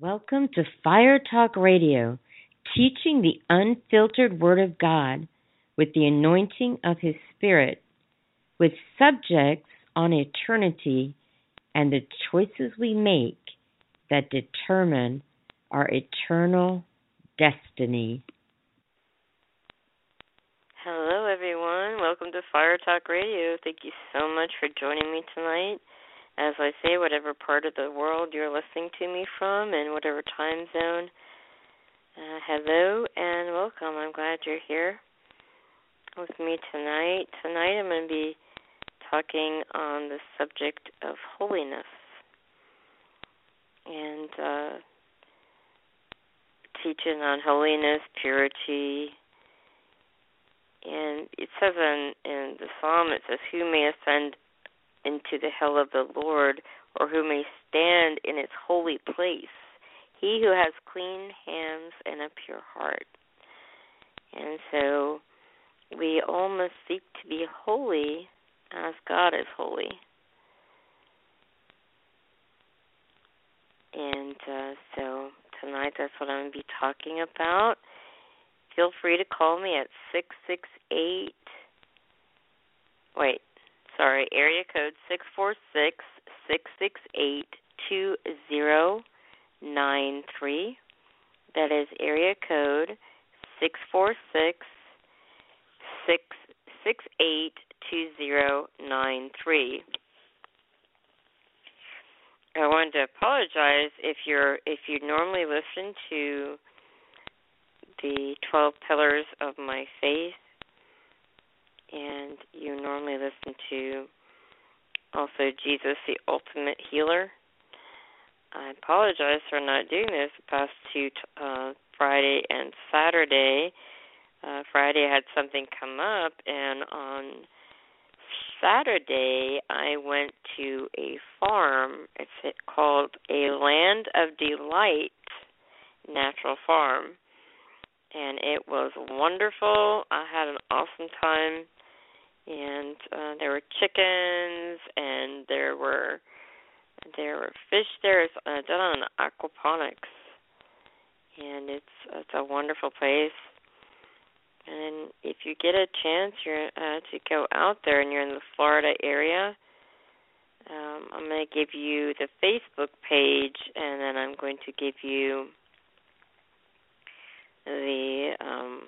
Welcome to Fire Talk Radio, teaching the unfiltered Word of God with the anointing of His Spirit, with subjects on eternity and the choices we make that determine our eternal destiny. Hello, everyone. Welcome to Fire Talk Radio. Thank you so much for joining me tonight. As I say, whatever part of the world you're listening to me from and whatever time zone, hello and welcome. I'm glad you're here with me tonight. Tonight I'm going to be talking on the subject of holiness and teaching on holiness, purity. And it says in the Psalm, it says, "Who may ascend into the hill of the Lord, or who may stand in its holy place? He who has clean hands and a pure heart." And so we all must seek to be holy as God is holy. And so tonight that's what I'm going to be talking about. Feel free to call me at 668... area code 646-668-2093. That is area code 646-668-2093. I wanted to apologize if you normally listen to the 12 pillars of my faith, and you normally listen to also Jesus, the Ultimate Healer. I apologize for not doing this the past two, Friday and Saturday. Friday I had something come up, and on Saturday I went to a farm. It's called a Land of Delight Natural Farm, and it was wonderful. I had an awesome time. And there were chickens, and there were fish there. It's done on aquaponics, and it's a wonderful place. And if you get a chance to go out there, and you're in the Florida area, I'm going to give you the Facebook page, and then I'm going to give you the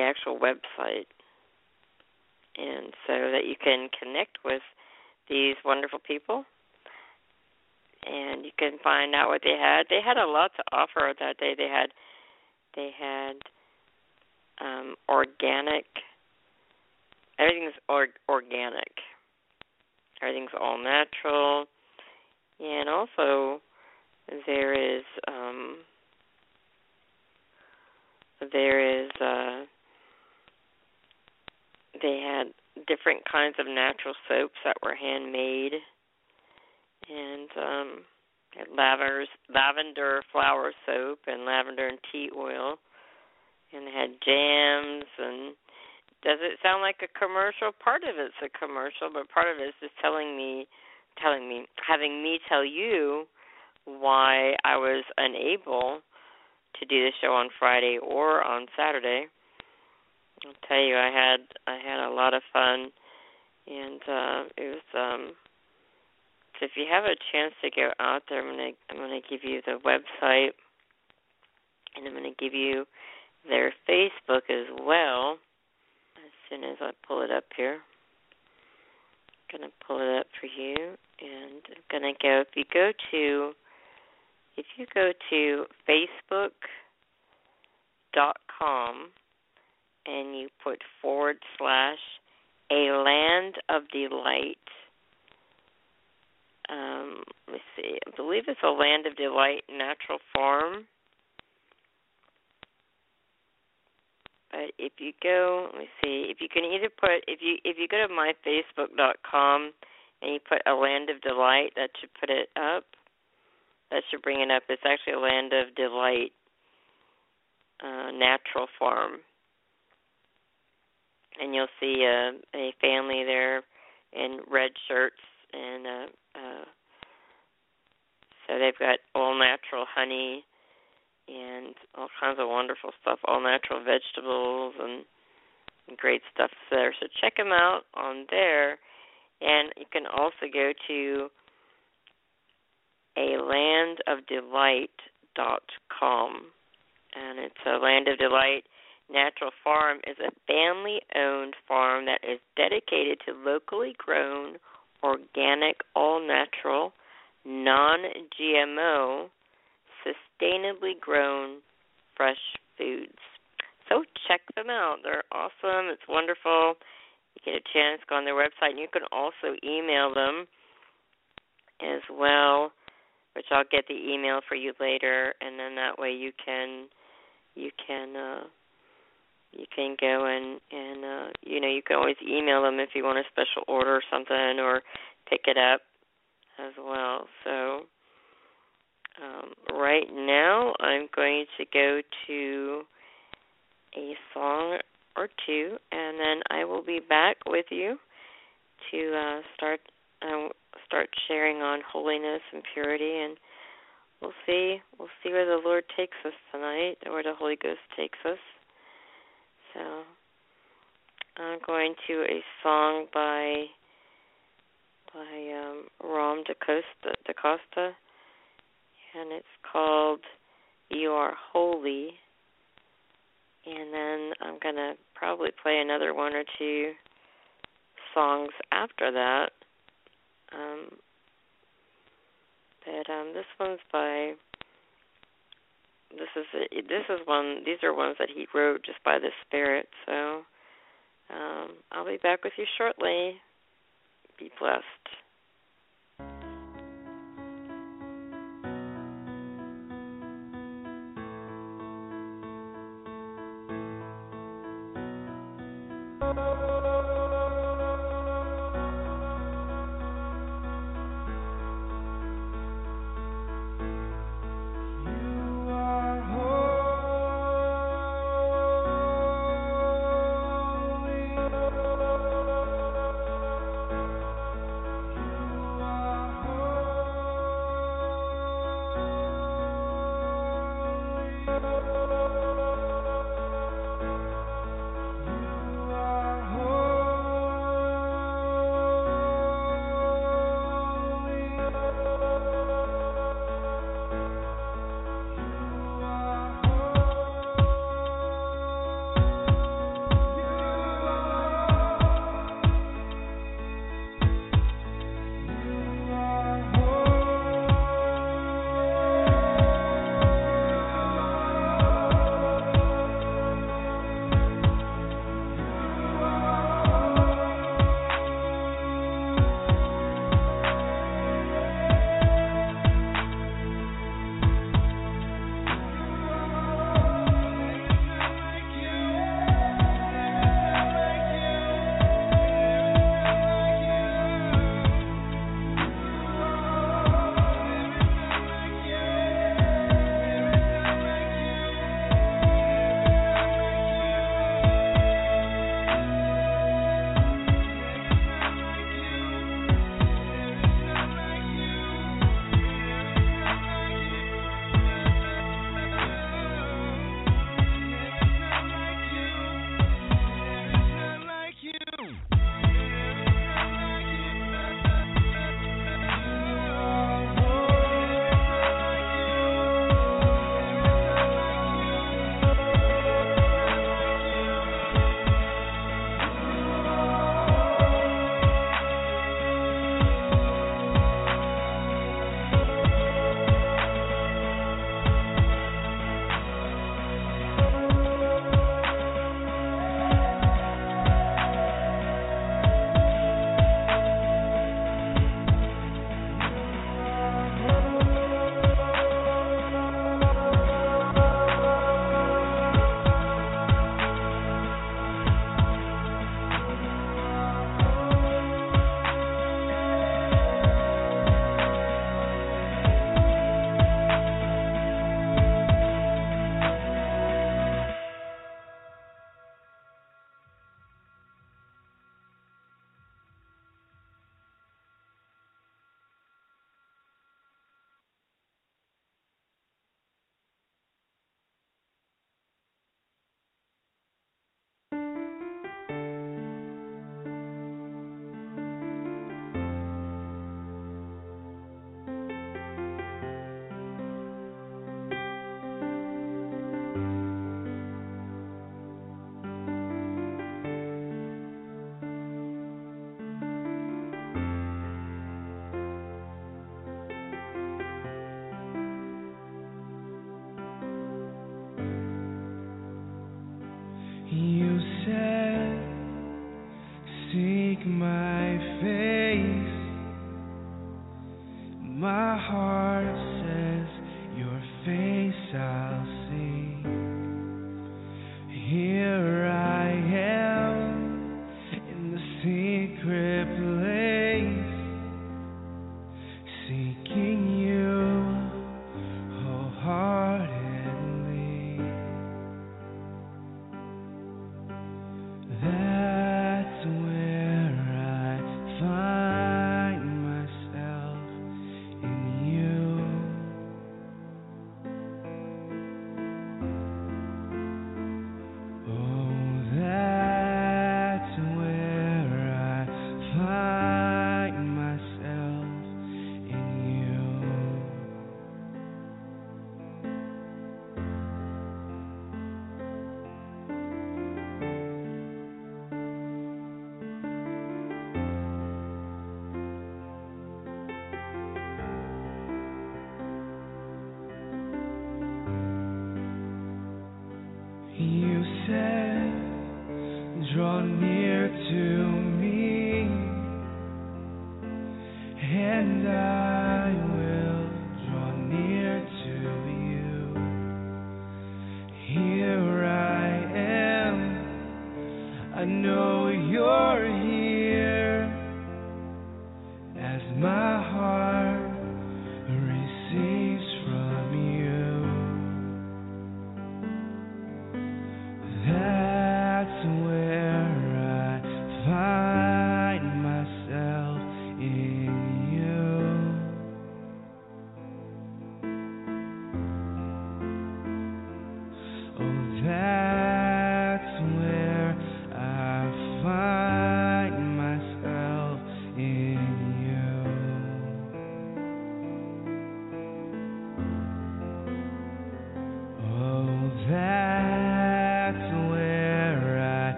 actual website, and so that you can connect with these wonderful people, and you can find out what they had. They had a lot to offer that day. They had organic. Everything's organic. Everything's all natural, and also there is. They had different kinds of natural soaps that were handmade, and had lavender flower soap and lavender and tea oil, and they had jams. And does it sound like a commercial? Part of it's a commercial, but part of it is just having me tell you why I was unable to do the show on Friday or on Saturday. I'll tell you, I had a lot of fun, and it was. So if you have a chance to go out there, I'm gonna give you the website, and I'm gonna give you their Facebook as well. As soon as I pull it up here, I'm gonna pull it up for you, and I'm gonna go. If you go to Facebook.com and you put / a Land of Delight, let me see, I believe it's a Land of Delight Natural Farm. But if you go, let me see, if you can either put, if you go to my Facebook.com and you put a Land of Delight, that should put it up. That should bring it up. It's actually a Land of Delight Natural Farm. And you'll see a family there in red shirts and They've got all-natural honey and all kinds of wonderful stuff, all-natural vegetables and great stuff there. So check them out on there. And you can also go to a landofdelight.com. And it's a Land of Delight Natural Farm is a family-owned farm that is dedicated to locally grown, organic, all-natural, non-GMO, sustainably grown fresh foods. So check them out. They're awesome. It's wonderful. You get a chance, go on their website, and you can also email them as well, which I'll get the email for you later, and then that way you can go and you know, you can always email them if you want a special order or something, or pick it up as well. So right now I'm going to go to a song or two, and then I will be back with you to start sharing on holiness and purity, and we'll see where the Lord takes us tonight, or where the Holy Ghost takes us. So I'm going to a song by Ram Da Costa, and it's called "You Are Holy." And then I'm going to probably play another one or two songs after that. But this one's by... These are ones that he wrote just by the Spirit. So I'll be back with you shortly. Be blessed.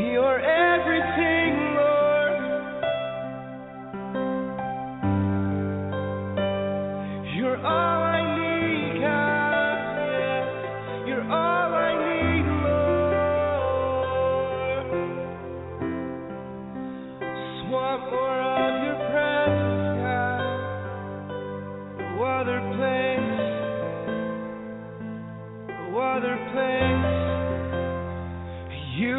You're everything, Lord. You're all I need, God. You're all I need, Lord. Just want more of your presence, God. No other place, no other place. You.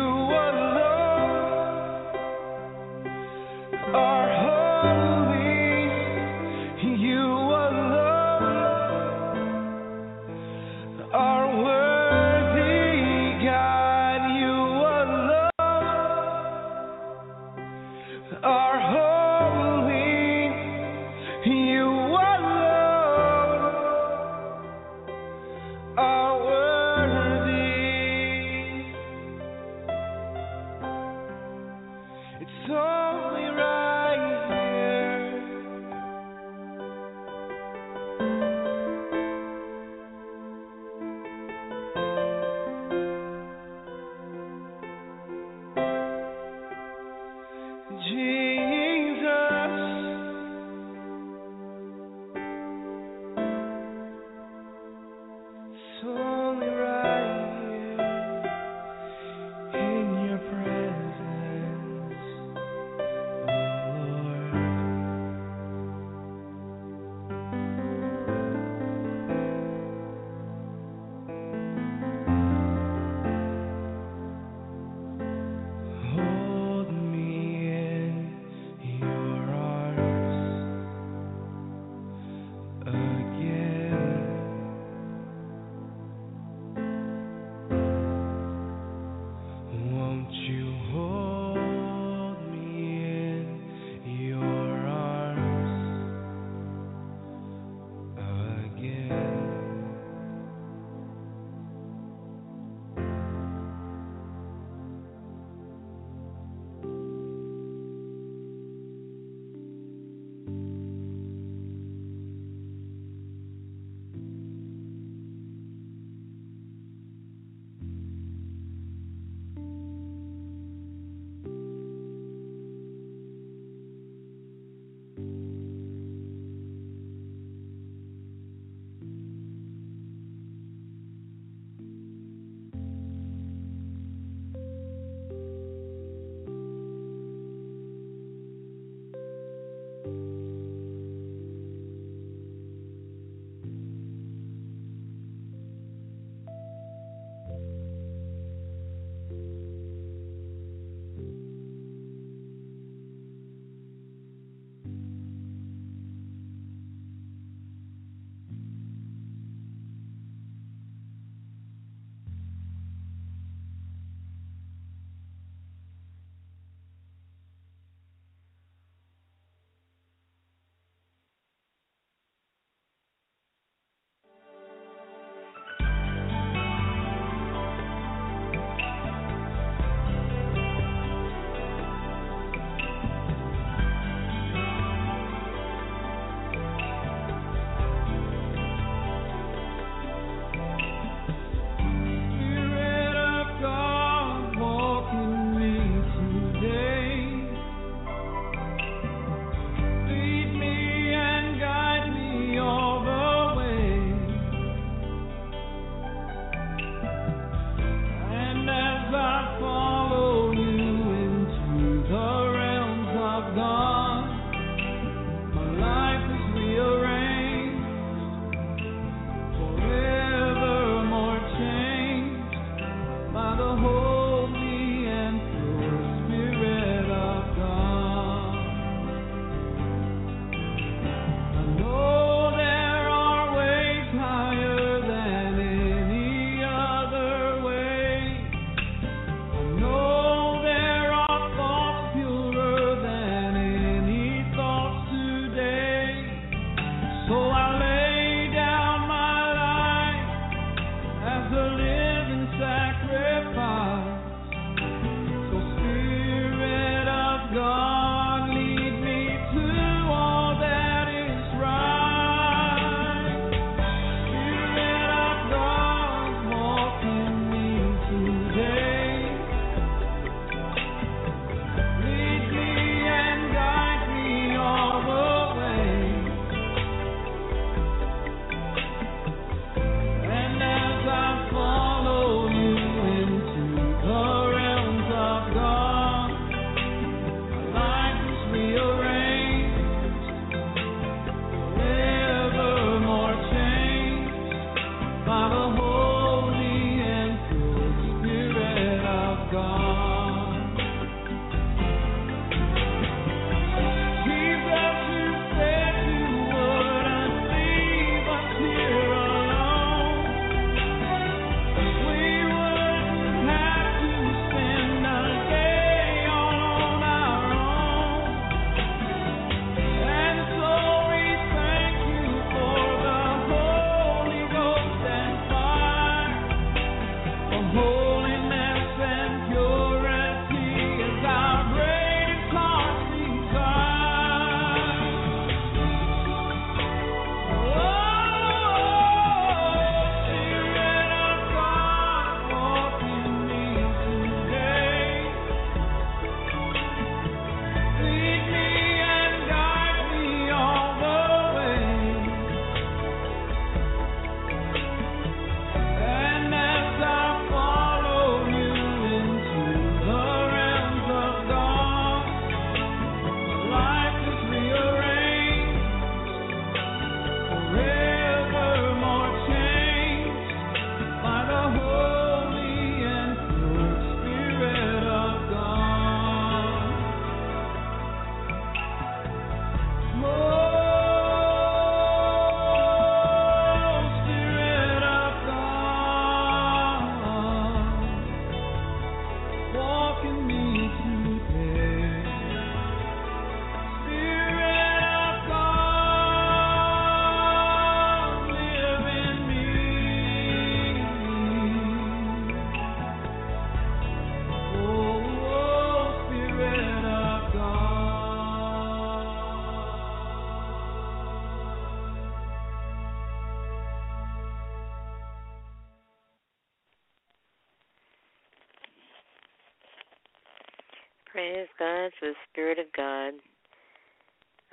Praise God for the Spirit of God.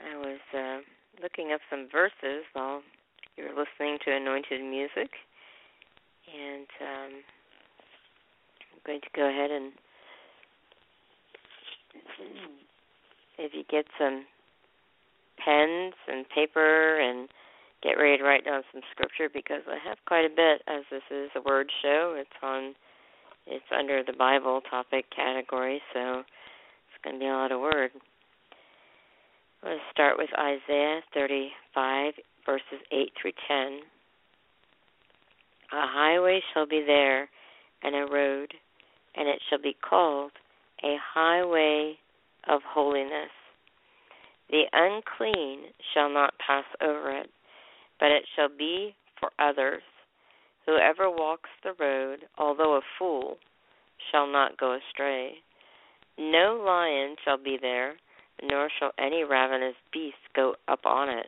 I was looking up some verses while you were listening to anointed music, and I'm going to go ahead and, if you get some pens and paper, and get ready to write down some scripture, because I have quite a bit, as this is a word show. It's under the Bible topic category, so going to be a lot of word. I'm going to start with Isaiah 35, verses 8 through 10. A highway shall be there, and a road, and it shall be called a highway of holiness. The unclean shall not pass over it, but it shall be for others. Whoever walks the road, although a fool, shall not go astray. No lion shall be there, nor shall any ravenous beast go up on it.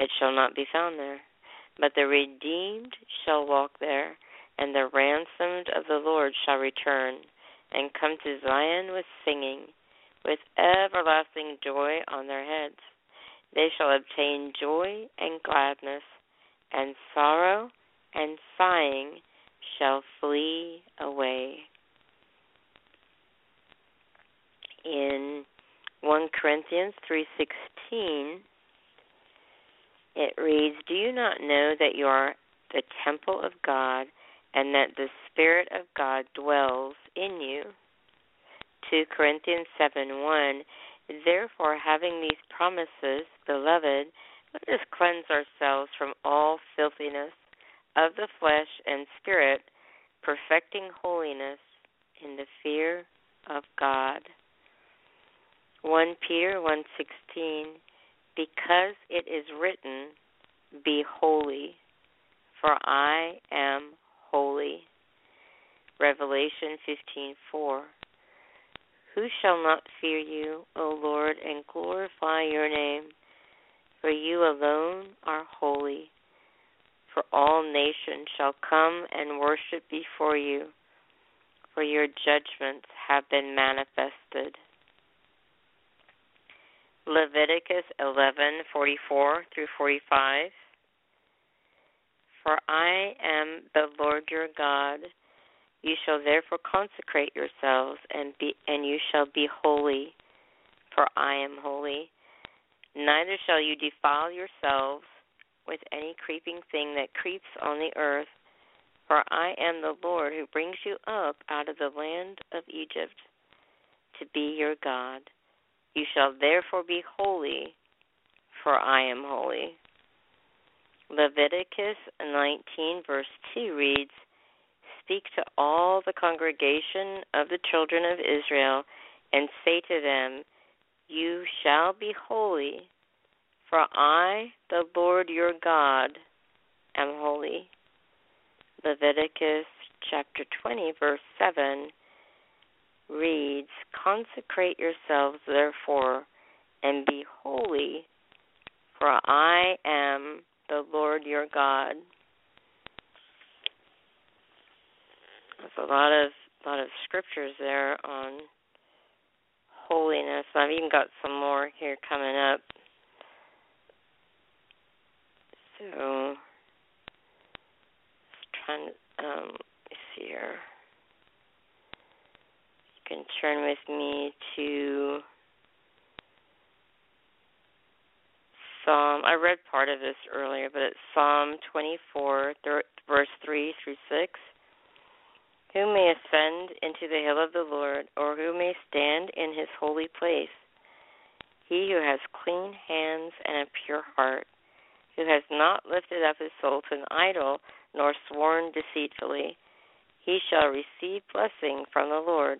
It shall not be found there. But the redeemed shall walk there, and the ransomed of the Lord shall return, and come to Zion with singing, with everlasting joy on their heads. They shall obtain joy and gladness, and sorrow and sighing shall flee away. In 1 Corinthians 3:16, it reads, "Do you not know that you are the temple of God, and that the Spirit of God dwells in you?" 2 Corinthians 7:1, "Therefore, having these promises, beloved, let us cleanse ourselves from all filthiness of the flesh and spirit, perfecting holiness in the fear of God." 1 Peter 1:16, "Because it is written, be holy, for I am holy." Revelation 15:4, "Who shall not fear you, O Lord, and glorify your name? For you alone are holy. For all nations shall come and worship before you, for your judgments have been manifested." Leviticus 11:44 through 45, "For I am the Lord your God. You shall therefore consecrate yourselves, and you shall be holy, for I am holy. Neither shall you defile yourselves with any creeping thing that creeps on the earth, for I am the Lord who brings you up out of the land of Egypt to be your God. You shall therefore be holy, for I am holy." Leviticus 19, verse 2 reads, "Speak to all the congregation of the children of Israel, and say to them, you shall be holy, for I, the Lord your God, am holy." Leviticus chapter 20, verse 7 reads, "Consecrate yourselves, therefore, and be holy, for I am the Lord your God." There's a lot of scriptures there on holiness. I've even got some more here coming up. So, let's see here. You can turn with me to Psalm. I read part of this earlier, but it's Psalm 24, verse 3 through 6. "Who may ascend into the hill of the Lord, or who may stand in his holy place? He who has clean hands and a pure heart, who has not lifted up his soul to an idol, nor sworn deceitfully, he shall receive blessing from the Lord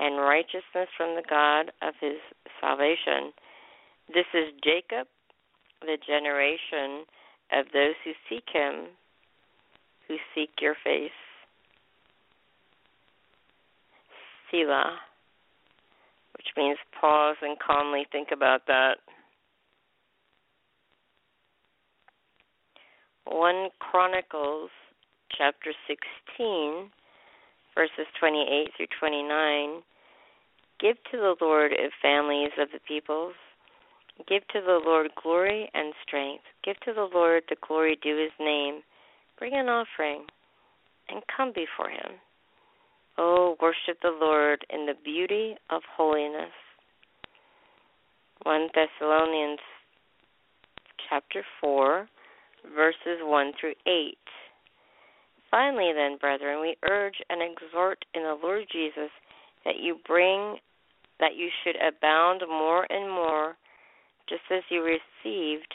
and righteousness from the God of his salvation. This is Jacob, the generation of those who seek him, who seek your face. Selah, which means pause and calmly think about that. One Chronicles chapter 16, verses 28 through 29. Give to the Lord, O families of the peoples. Give to the Lord glory and strength. Give to the Lord the glory due his name. Bring an offering and come before him. Oh, worship the Lord in the beauty of holiness. 1 Thessalonians chapter 4, verses 1 through 8. Finally then, brethren, we urge and exhort in the Lord Jesus that you should abound more and more, just as you received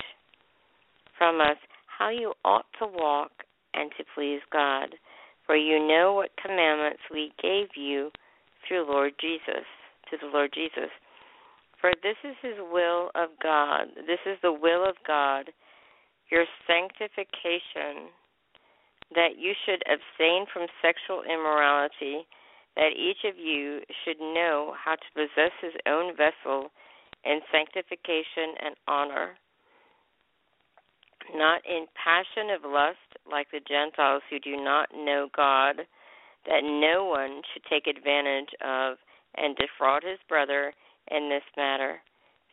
from us how you ought to walk and to please God. For you know what commandments we gave you through the Lord Jesus. For this is his will of God. This is the will of God, your sanctification, that you should abstain from sexual immorality, that each of you should know how to possess his own vessel in sanctification and honor, not in passion of lust like the Gentiles who do not know God, that no one should take advantage of and defraud his brother in this matter,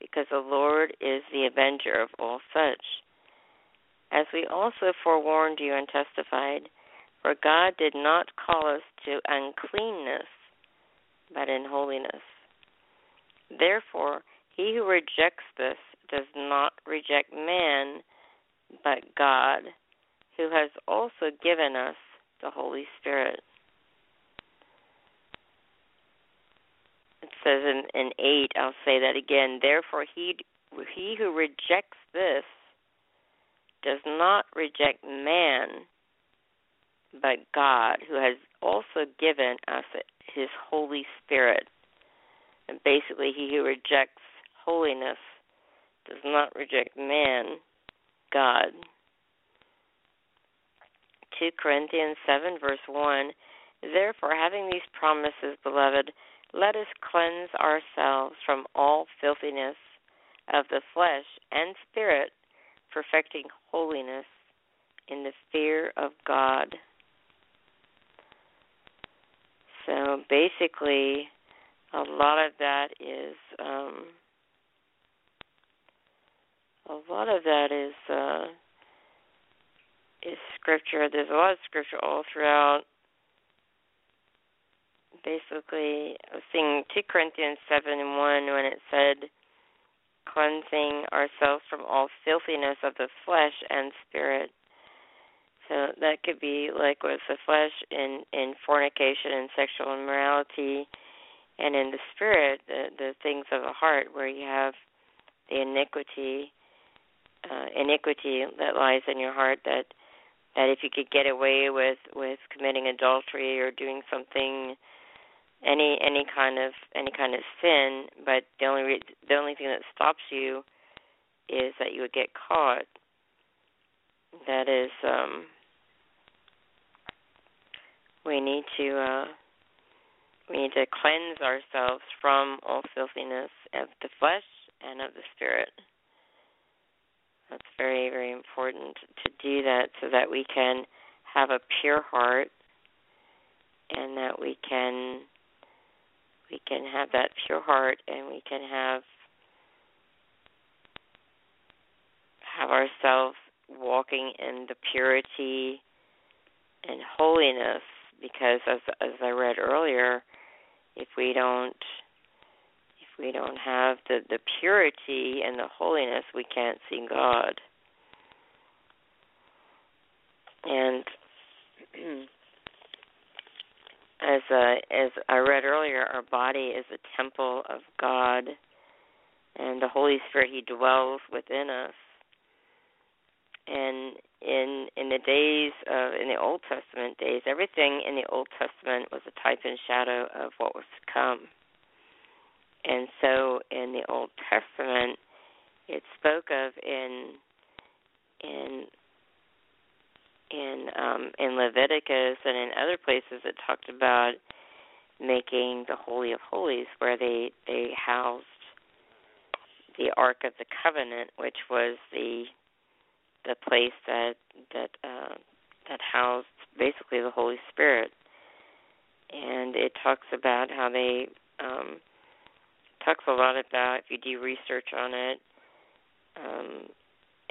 because the Lord is the avenger of all such. As we also forewarned you and testified, for God did not call us to uncleanness, but in holiness. Therefore, he who rejects this does not reject man, but God, who has also given us the Holy Spirit. It says in 8, I'll say that again, therefore he who rejects this does not reject man, but God, who has also given us his Holy Spirit. And basically, he who rejects holiness does not reject man, God. 2 Corinthians 7, verse 1, therefore, having these promises, beloved, let us cleanse ourselves from all filthiness of the flesh and spirit, perfecting holiness in the fear of God. So basically, a lot of that is is scripture. There's a lot of scripture all throughout. Basically, I was seeing 2 Corinthians 7:1 when it said, cleansing ourselves from all filthiness of the flesh and spirit. So that could be like with the flesh in fornication and sexual immorality, and in the spirit, the things of the heart where you have the iniquity that lies in your heart, that if you could get away with committing adultery or doing something, any kind of sin, but the only thing that stops you is that you would get caught. That is, we need to cleanse ourselves from all filthiness of the flesh and of the spirit. That's very, very important to do that so that we can have a pure heart and that we can have that pure heart and we can have ourselves walking in the purity and holiness, because as I read earlier, if we don't have the purity and the holiness, we can't see God. And as I read earlier, our body is a temple of God, and the Holy Spirit, he dwells within us. And in the days of, in the Old Testament days, everything in the Old Testament was a type and shadow of what was to come. And so in the Old Testament, it's spoke of in Leviticus and in other places. It talked about making the Holy of Holies, where they housed the Ark of the Covenant, which was the place that housed basically the Holy Spirit. And it talks about how they talks a lot about, if you do research on it,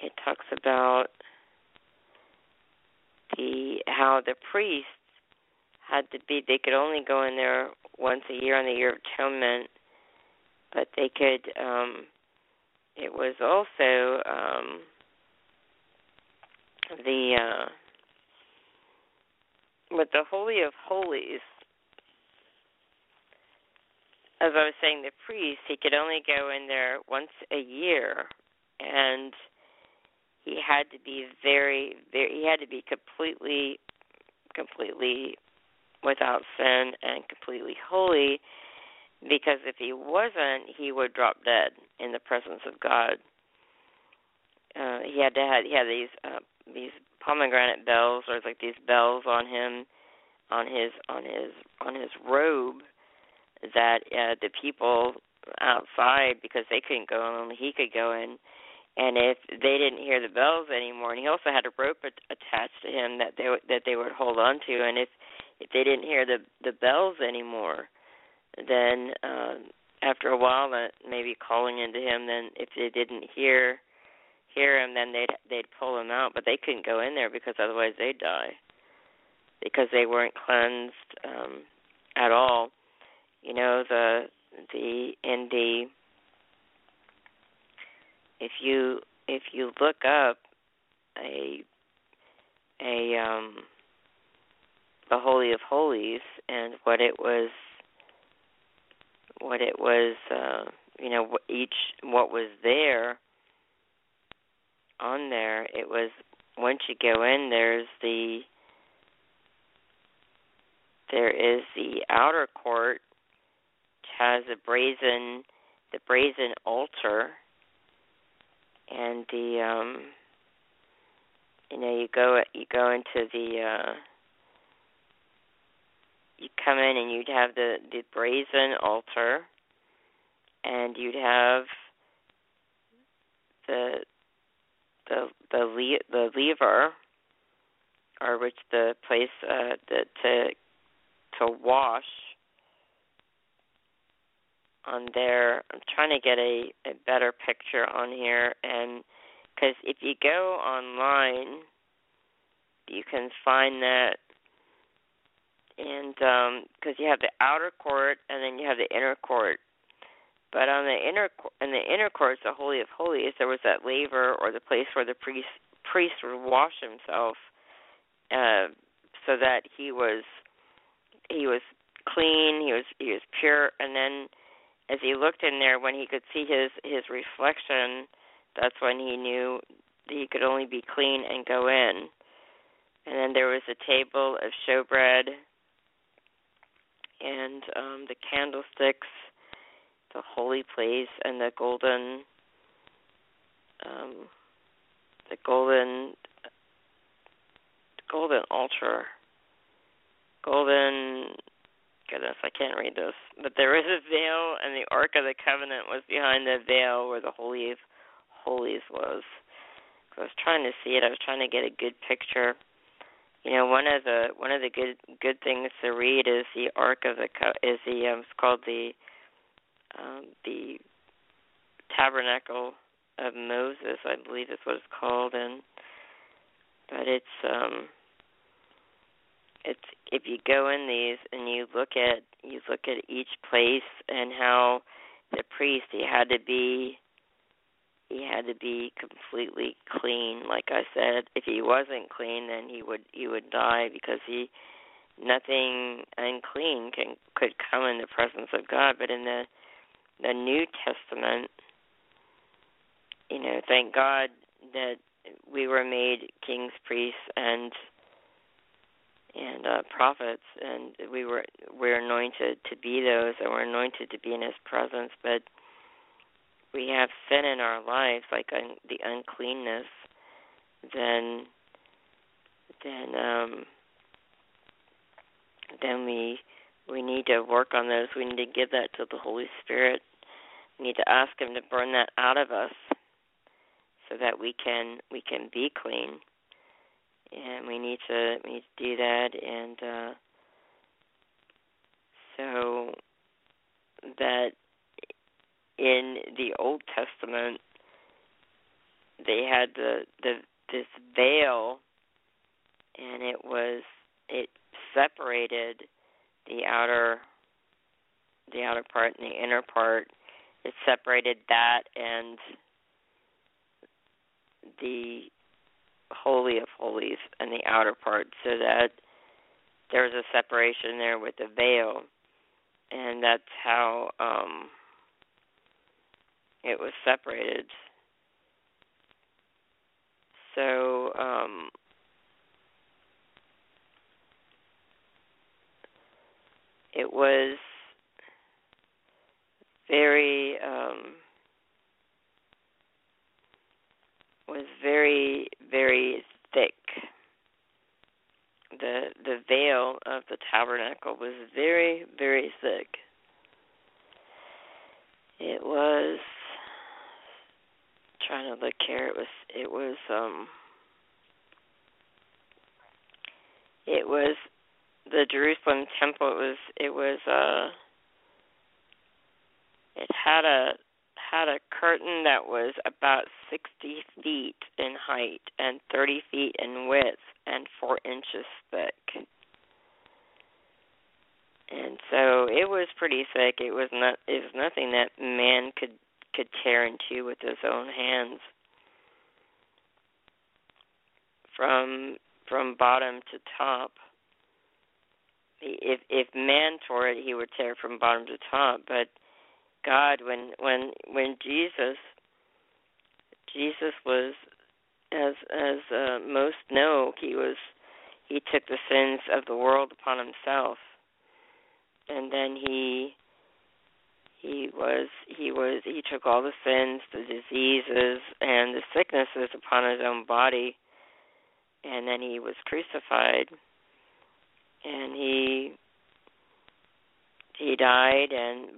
it talks about how the priests had to be, they could only go in there once a year on the Year of Atonement, but they could, it was also with the Holy of Holies, as I was saying, the priest, he could only go in there once a year, and he had to be he had to be completely without sin and completely holy, because if he wasn't, he would drop dead in the presence of God. He had these pomegranate bells, or like these bells on him, on his robe, that the people outside, because they couldn't go in, only he could go in. And if they didn't hear the bells anymore, and he also had a rope attached to him that they would hold on to. And if they didn't hear the bells anymore, then after a while, maybe calling into him, then if they didn't hear him, then they'd pull him out. But they couldn't go in there, because otherwise they'd die, because they weren't cleansed at all. You know, if you look up the Holy of Holies and what it was what was there on there, it was, once you go in, there is the outer court, has the brazen altar, and you go into you come in and you'd have the brazen altar, and you'd have the lever, or which the place to wash. On there, I'm trying to get a better picture on here, and because if you go online, you can find that, and because you have the outer court and then you have the inner court, but on the inner court, the Holy of Holies, there was that laver, or the place where the priest would wash himself, so that he was clean, he was pure, and then, as he looked in there, when he could see his reflection, that's when he knew he could only be clean and go in. And then there was a table of showbread, and the candlesticks, the holy place, and the golden altar, golden. Goodness, I can't read this. But there was a veil, and the Ark of the Covenant was behind the veil where the Holy of Holies was. I was trying to see it. I was trying to get a good picture. You know, one of the good things to read is the Ark of the it's called the Tabernacle of Moses, I believe is what it's called, but it's It's if you go in these and you look at each place and how the priest he had to be completely clean. Like I said, if he wasn't clean, then he would die, because nothing unclean could come in the presence of God. But in the New Testament, thank God that we were made kings, priests, and and prophets, and we're anointed to be those, and we're anointed to be in his presence, but we have sin in our lives, like the uncleanness, then we need to work on those. We need to give that to the Holy Spirit. We need to ask him to burn that out of us, so that we can be clean. And we need to do that, and so that in the Old Testament they had this veil, and it separated the outer part and the inner part. It separated that and the Holy of Holies and the outer part, so that there was a separation there with the veil, and that's how it was separated. So it was very, very thick. The veil of the tabernacle was very, very thick. It was, trying to look here, it was the Jerusalem temple. It had a curtain that was about 60 feet in height and 30 feet in width and 4 inches thick. And so it was pretty thick. It was nothing that man could tear into with his own hands, from bottom to top. If man tore it, he would tear from bottom to top, but God, when Jesus was, as most know, he took the sins of the world upon himself, and then he took all the sins, the diseases, and the sicknesses upon his own body, and then he was crucified, and He died,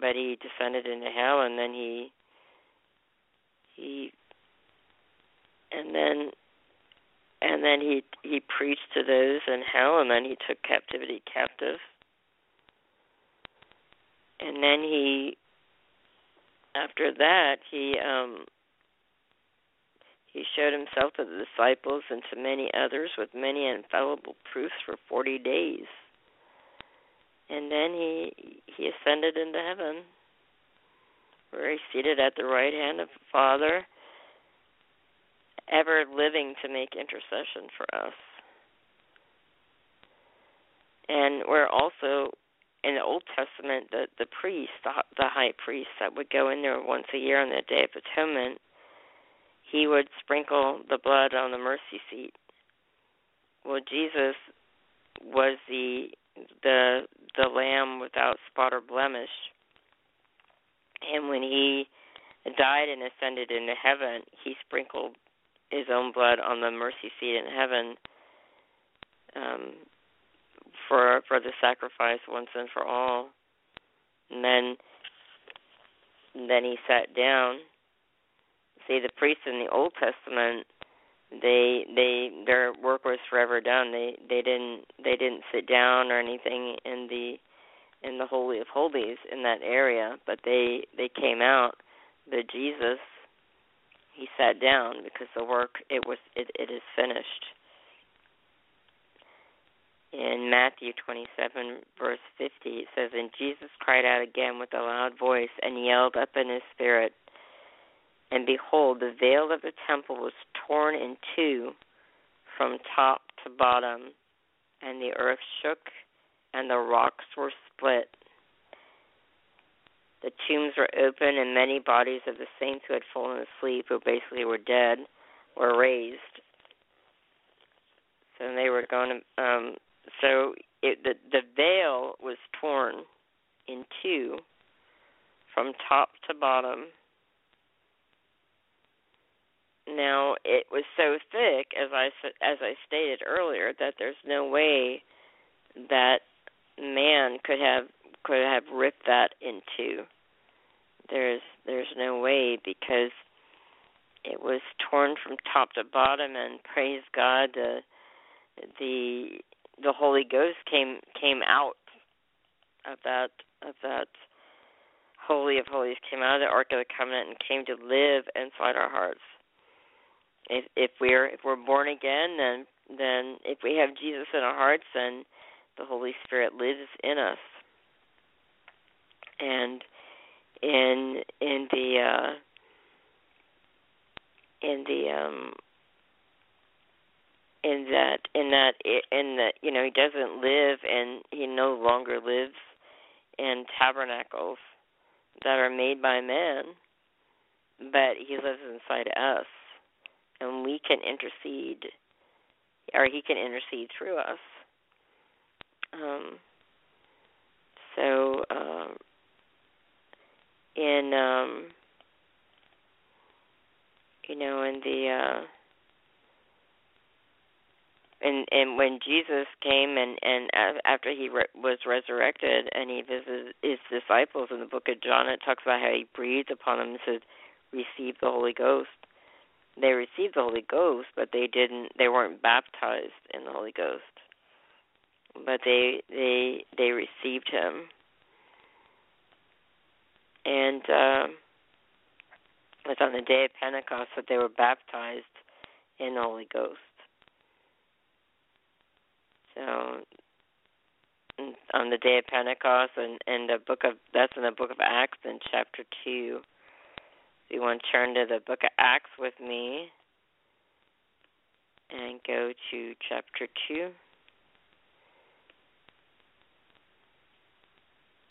but he descended into hell, and then he preached to those in hell, and then he took captivity captive, and then he showed himself to the disciples and to many others with many infallible proofs for 40 days. And then he ascended into heaven, where he's seated at the right hand of the Father, ever living to make intercession for us. And we're also, in the Old Testament, the priest, the high priest that would go in there once a year on the Day of Atonement, he would sprinkle the blood on the mercy seat. Well, Jesus was the lamb without spot or blemish, and when he died and ascended into heaven, he sprinkled his own blood on the mercy seat in heaven for the sacrifice once and for all, and then he sat down. See, the priests in the Old Testament, their work was forever done. They didn't sit down or anything in the Holy of Holies in that area, but they came out. But Jesus, he sat down because the work it is finished. In Matthew 27 verse 50 it says, "And Jesus cried out again with a loud voice and yelled up in his spirit, and behold, the veil of the temple was torn in two from top to bottom, and the earth shook, and the rocks were split. The tombs were open, and many bodies of the saints who had fallen asleep, who basically were dead, were raised." So they were going to so the veil was torn in two from top to bottom. Now, it was so thick, as I stated earlier, that there's no way that man could have ripped that in two. There's no way, because it was torn from top to bottom, and praise God, the Holy Ghost came out of that Holy of Holies, came out of the Ark of the Covenant, and came to live inside our hearts. If we're born again, then if we have Jesus in our hearts, then the Holy Spirit lives in us. And he doesn't live, and he no longer lives in tabernacles that are made by man, but he lives inside us. And we can intercede, or he can intercede through us. And when Jesus came, and after he was resurrected, and he visited his disciples in the book of John, it talks about how he breathed upon them and said, "Receive the Holy Ghost." They received the Holy Ghost, but they weren't baptized in the Holy Ghost. But they received him. And it was on the day of Pentecost that they were baptized in the Holy Ghost. So on the day of Pentecost, and that's in the book of Acts in chapter 2. You want to turn to the book of Acts with me and go to chapter 2.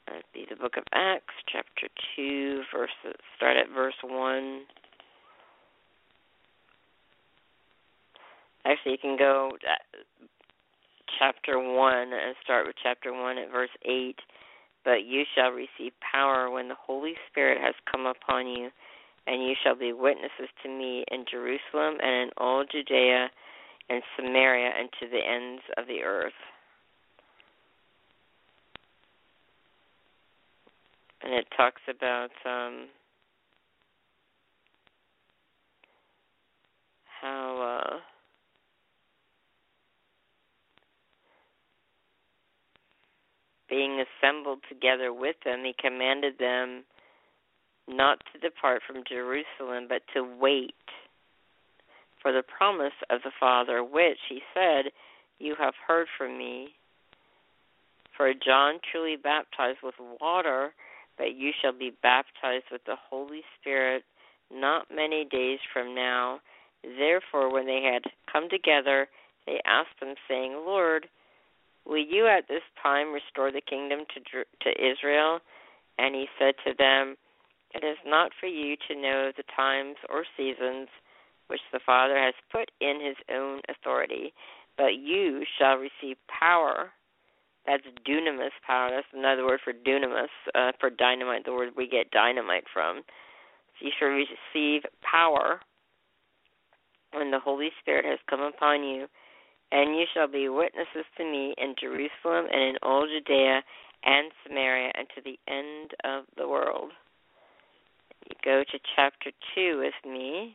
That'd be the book of Acts, chapter 2, start at verse 1. Actually, you can go to chapter 1 and start with chapter 1 at verse 8. But you shall receive power when the Holy Spirit has come upon you, and you shall be witnesses to me in Jerusalem and in all Judea and Samaria and to the ends of the earth. And it talks about how being assembled together with them, he commanded them not to depart from Jerusalem, but to wait for the promise of the Father, which, he said, you have heard from me. For John truly baptized with water, but you shall be baptized with the Holy Spirit not many days from now. Therefore, when they had come together, they asked him, saying, Lord, will you at this time restore the kingdom to Israel? And he said to them, it is not for you to know the times or seasons which the Father has put in his own authority, but you shall receive power. That's dunamis power. That's another word for dunamis, for dynamite, the word we get dynamite from. So you shall receive power when the Holy Spirit has come upon you, and you shall be witnesses to me in Jerusalem and in all Judea and Samaria and to the end of the world. You go to chapter 2 with me.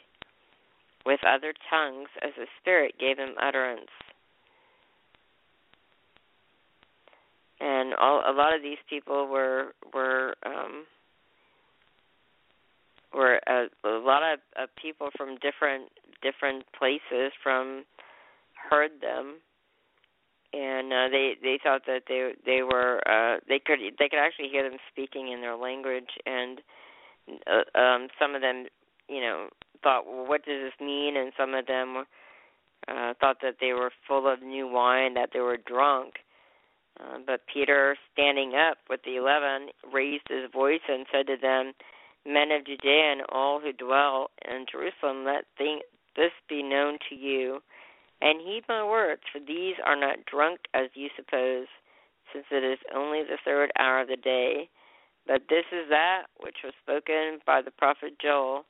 with other tongues as the Spirit gave them utterance. And a lot of these people were a lot of people from different places heard them, and they thought that they were they could actually hear them speaking in their language, and some of them, you know, thought, well, what does this mean? And some of them thought that they were full of new wine, that they were drunk. But Peter, standing up with the 11, raised his voice and said to them, "Men of Judea and all who dwell in Jerusalem, let this be known to you, and heed my words, for these are not drunk as you suppose, since it is only the 3rd hour of the day. But this is that which was spoken by the prophet Joel,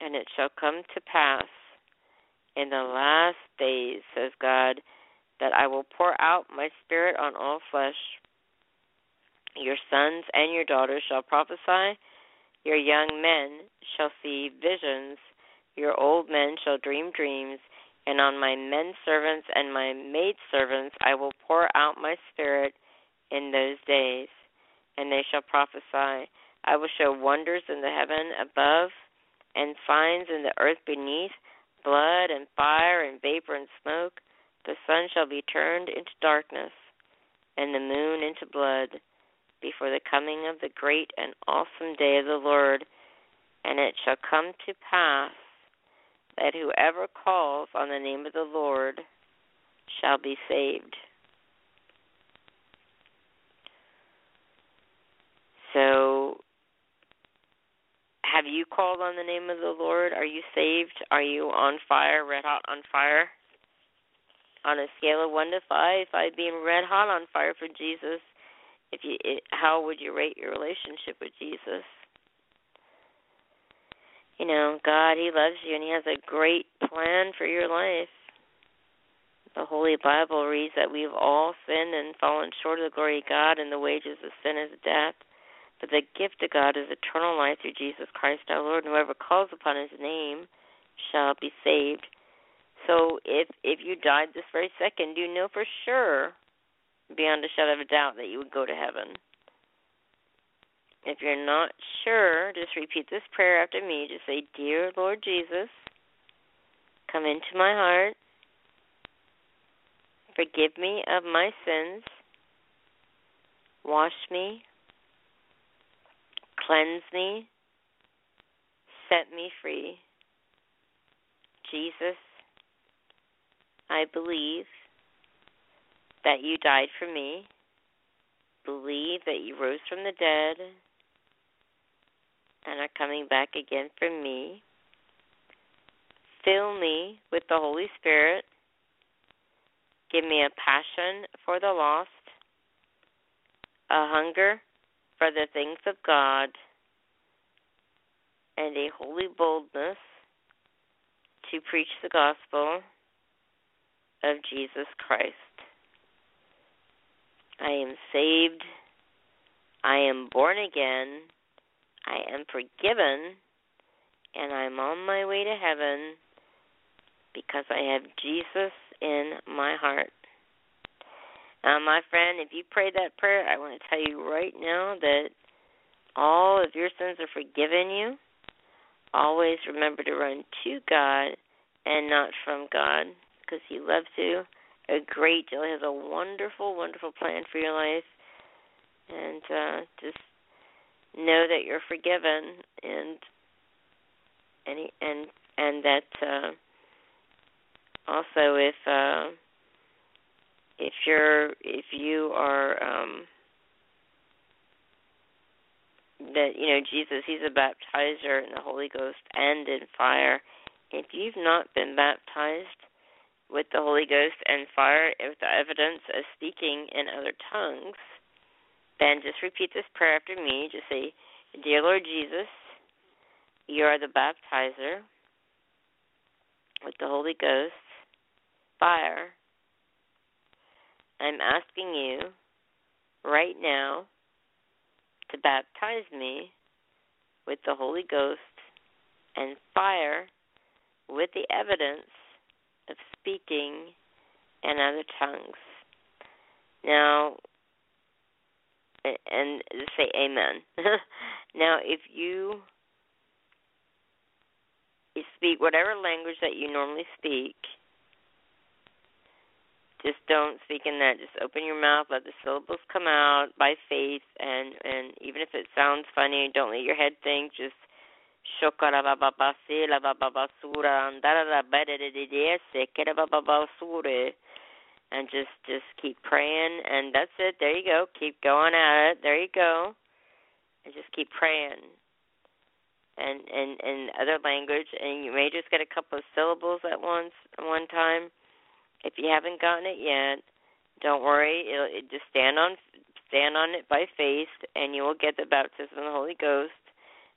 and it shall come to pass in the last days, says God, that I will pour out my spirit on all flesh. Your sons and your daughters shall prophesy. Your young men shall see visions. Your old men shall dream dreams. And on my men servants and my maid servants I will pour out my spirit in those days, and they shall prophesy. I will show wonders in the heaven above and signs in the earth beneath, blood and fire and vapor and smoke. The sun shall be turned into darkness, and the moon into blood, before the coming of the great and awesome day of the Lord. And it shall come to pass that whoever calls on the name of the Lord shall be saved." So, have you called on the name of the Lord? Are you saved? Are you on fire, red hot on fire? On a scale of 1 to 5 being red hot on fire for Jesus, how would you rate your relationship with Jesus? You know, God, He loves you, and He has a great plan for your life. The Holy Bible reads that we've all sinned and fallen short of the glory of God, and the wages of sin is death. But the gift of God is eternal life through Jesus Christ our Lord, and whoever calls upon His name shall be saved. So if you died this very second, you know for sure, beyond a shadow of a doubt, that you would go to heaven. If you're not sure, just repeat this prayer after me. Just say, "Dear Lord Jesus, come into my heart. Forgive me of my sins. Wash me. Cleanse me. Set me free. Jesus, I believe that you died for me. Believe that you rose from the dead and are coming back again for me. Fill me with the Holy Spirit. Give me a passion for the lost, a hunger for the things of God, and a holy boldness to preach the gospel of Jesus Christ. I am saved. I am born again. I am forgiven. And I'm on my way to heaven because I have Jesus in my heart." My friend, if you prayed that prayer, I want to tell you right now that all of your sins are forgiven you. Always remember to run to God and not from God, because He loves you a great deal. He has a wonderful, wonderful plan for your life. And just know that you're forgiven, and that also if you are that, you know, Jesus, He's a baptizer in the Holy Ghost and in fire. If you've not been baptized with the Holy Ghost and fire, with the evidence of speaking in other tongues, then just repeat this prayer after me. Just say, "Dear Lord Jesus, you are the baptizer with the Holy Ghost, fire. I'm asking you right now to baptize me with the Holy Ghost and fire with the evidence of speaking in other tongues." Now, and say amen. Now, if you speak whatever language that you normally speak, Just don't speak in that. Just open your mouth, let the syllables come out by faith, and even if it sounds funny, don't let your head think. Just and just keep praying, and that's it. There you go. Keep going at it. There you go. And just keep praying. And other language, and you may just get a couple of syllables at one time. If you haven't gotten it yet, don't worry. Just stand on it by faith, and you will get the baptism of the Holy Ghost.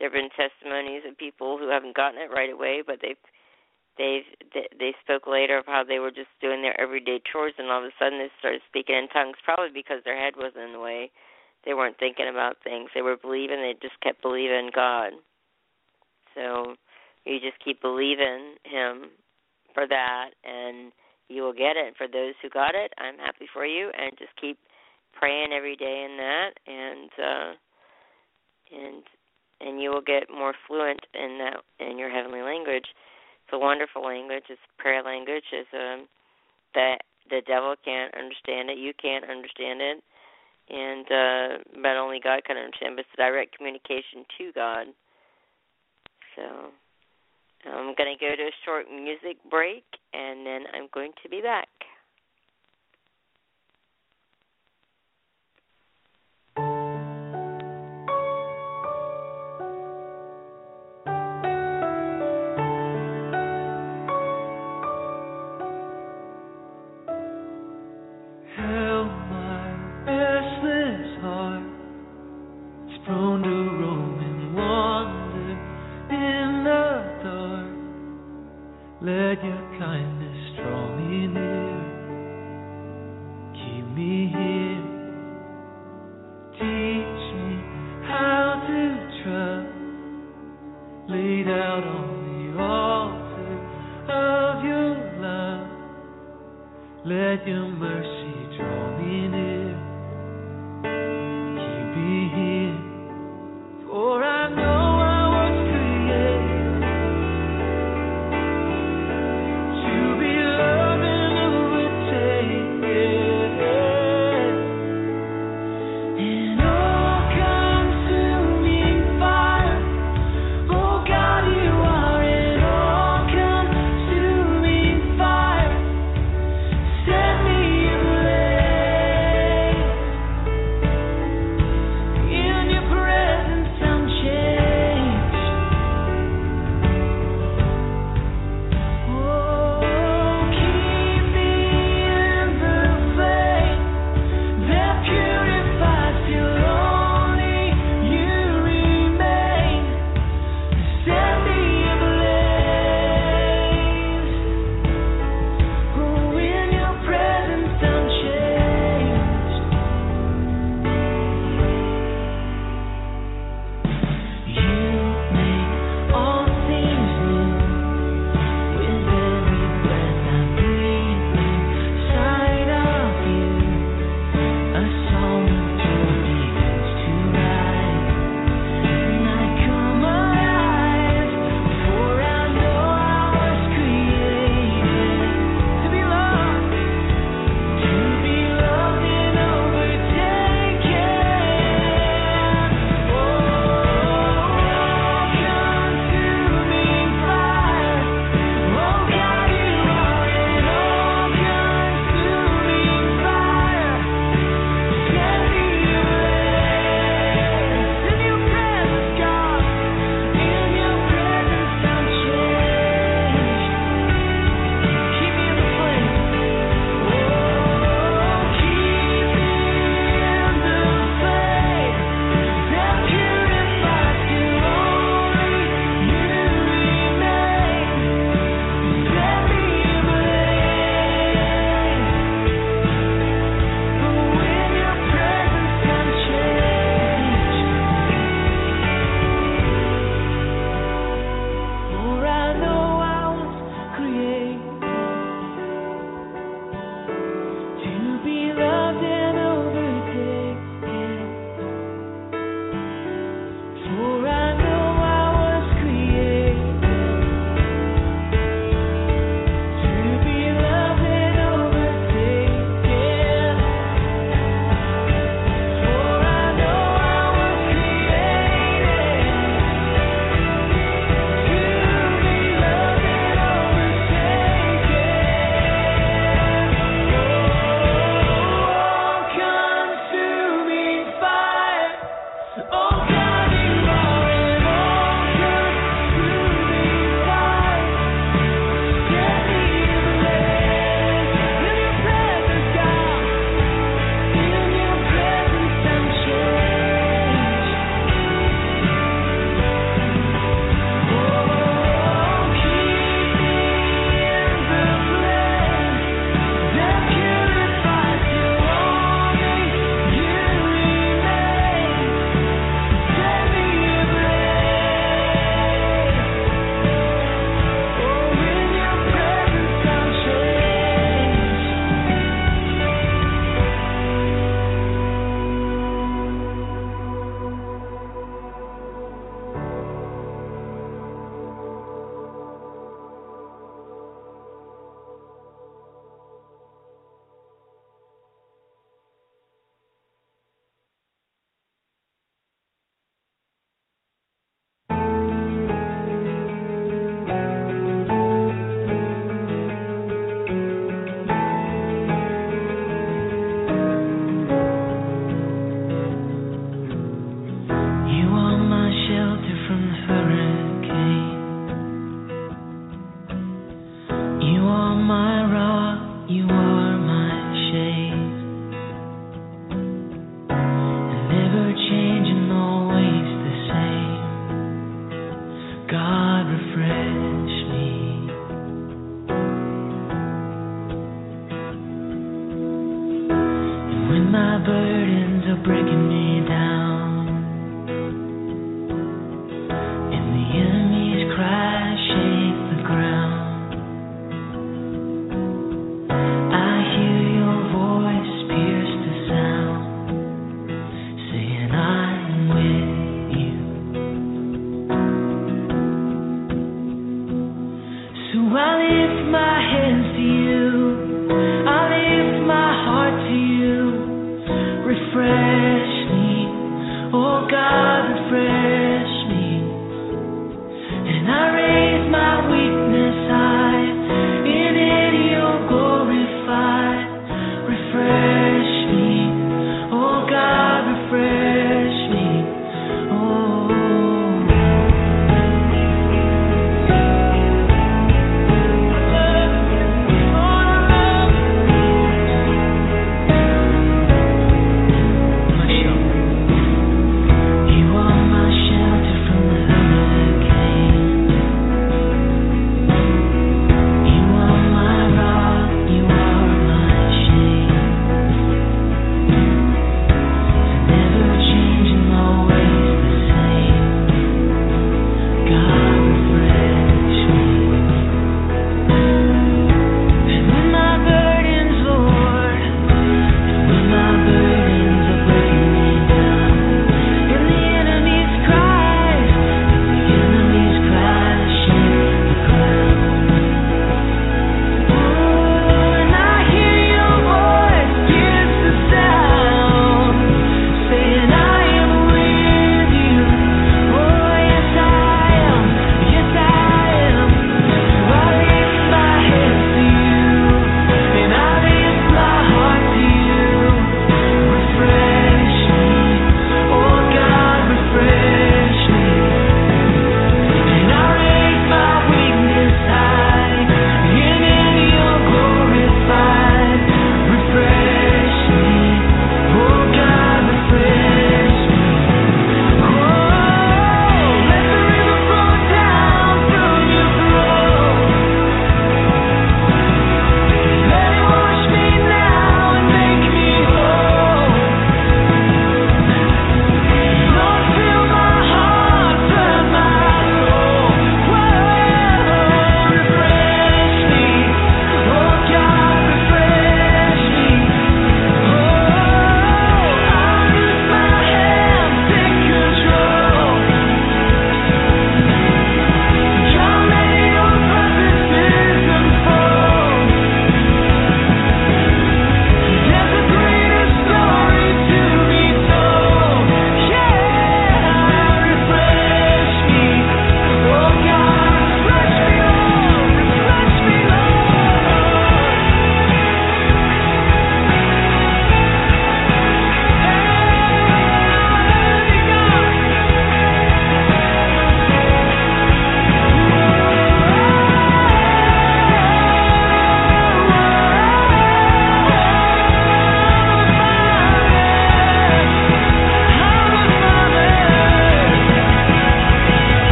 There have been testimonies of people who haven't gotten it right away, but they spoke later of how they were just doing their everyday chores, and all of a sudden they started speaking in tongues, probably because their head wasn't in the way. They weren't thinking about things. They were believing. They just kept believing God. So you just keep believing Him for that, and you will get it. And for those who got it, I'm happy for you, and just keep praying every day in that, and you will get more fluent in that, in your heavenly language. It's a wonderful language. It's prayer language. It's that the devil can't understand it. You can't understand it, and but only God can understand. But it's direct communication to God. So I'm going to go to a short music break, and then I'm going to be back. Let me God, refresh me, and I raise my weakness high, and in your glorified. Refresh me, oh God, refresh me,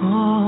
oh.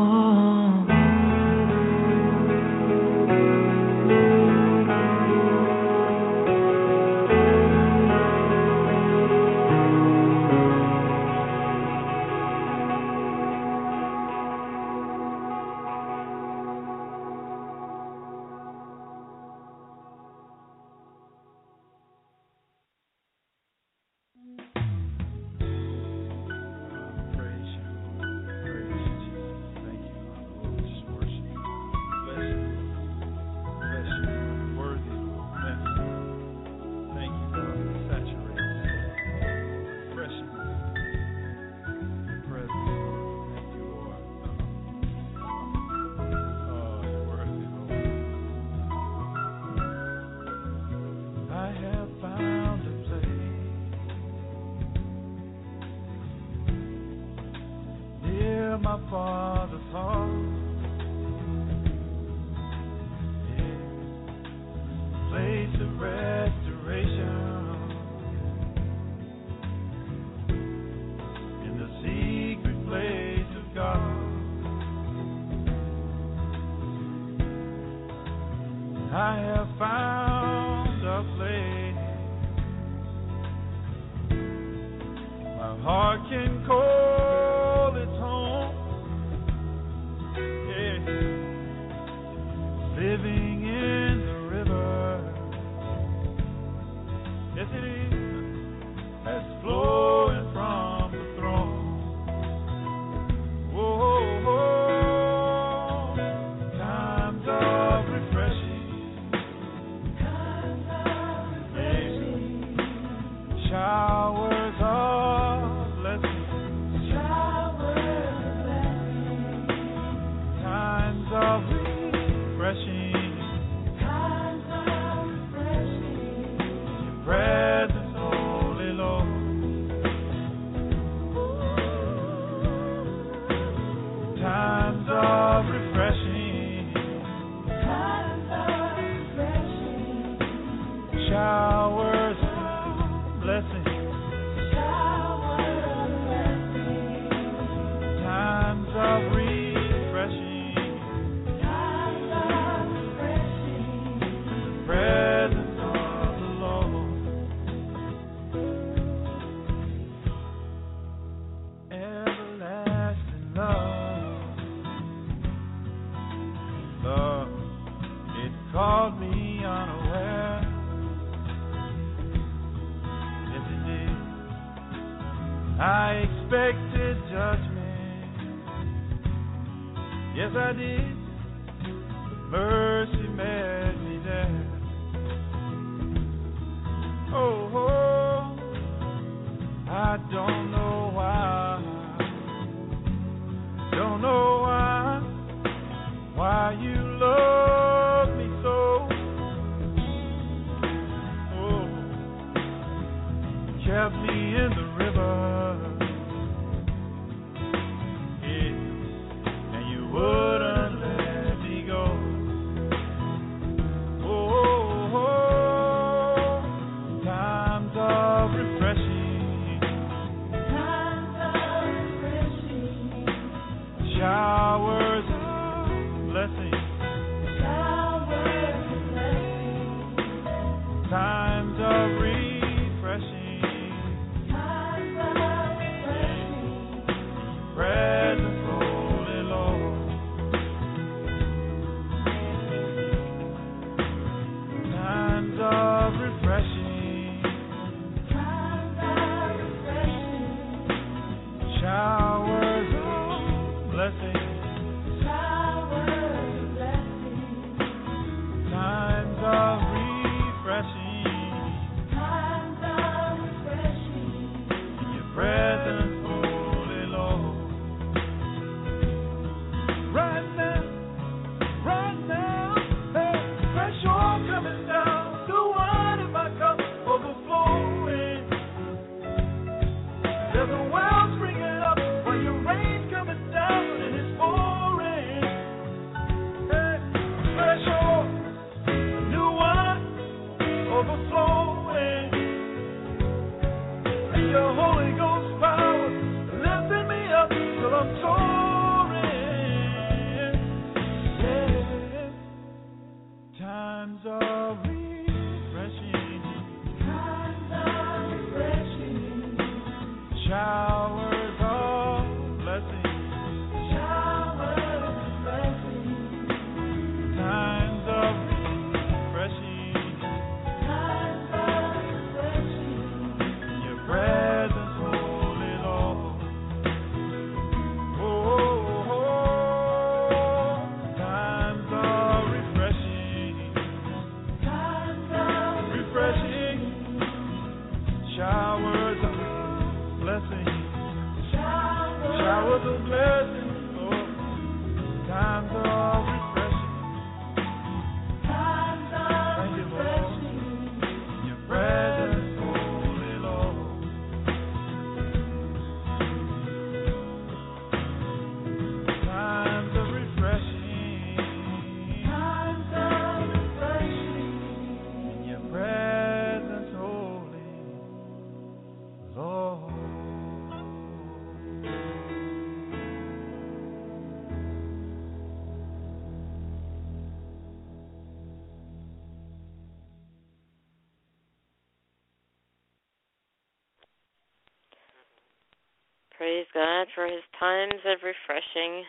Praise God for his times of refreshing,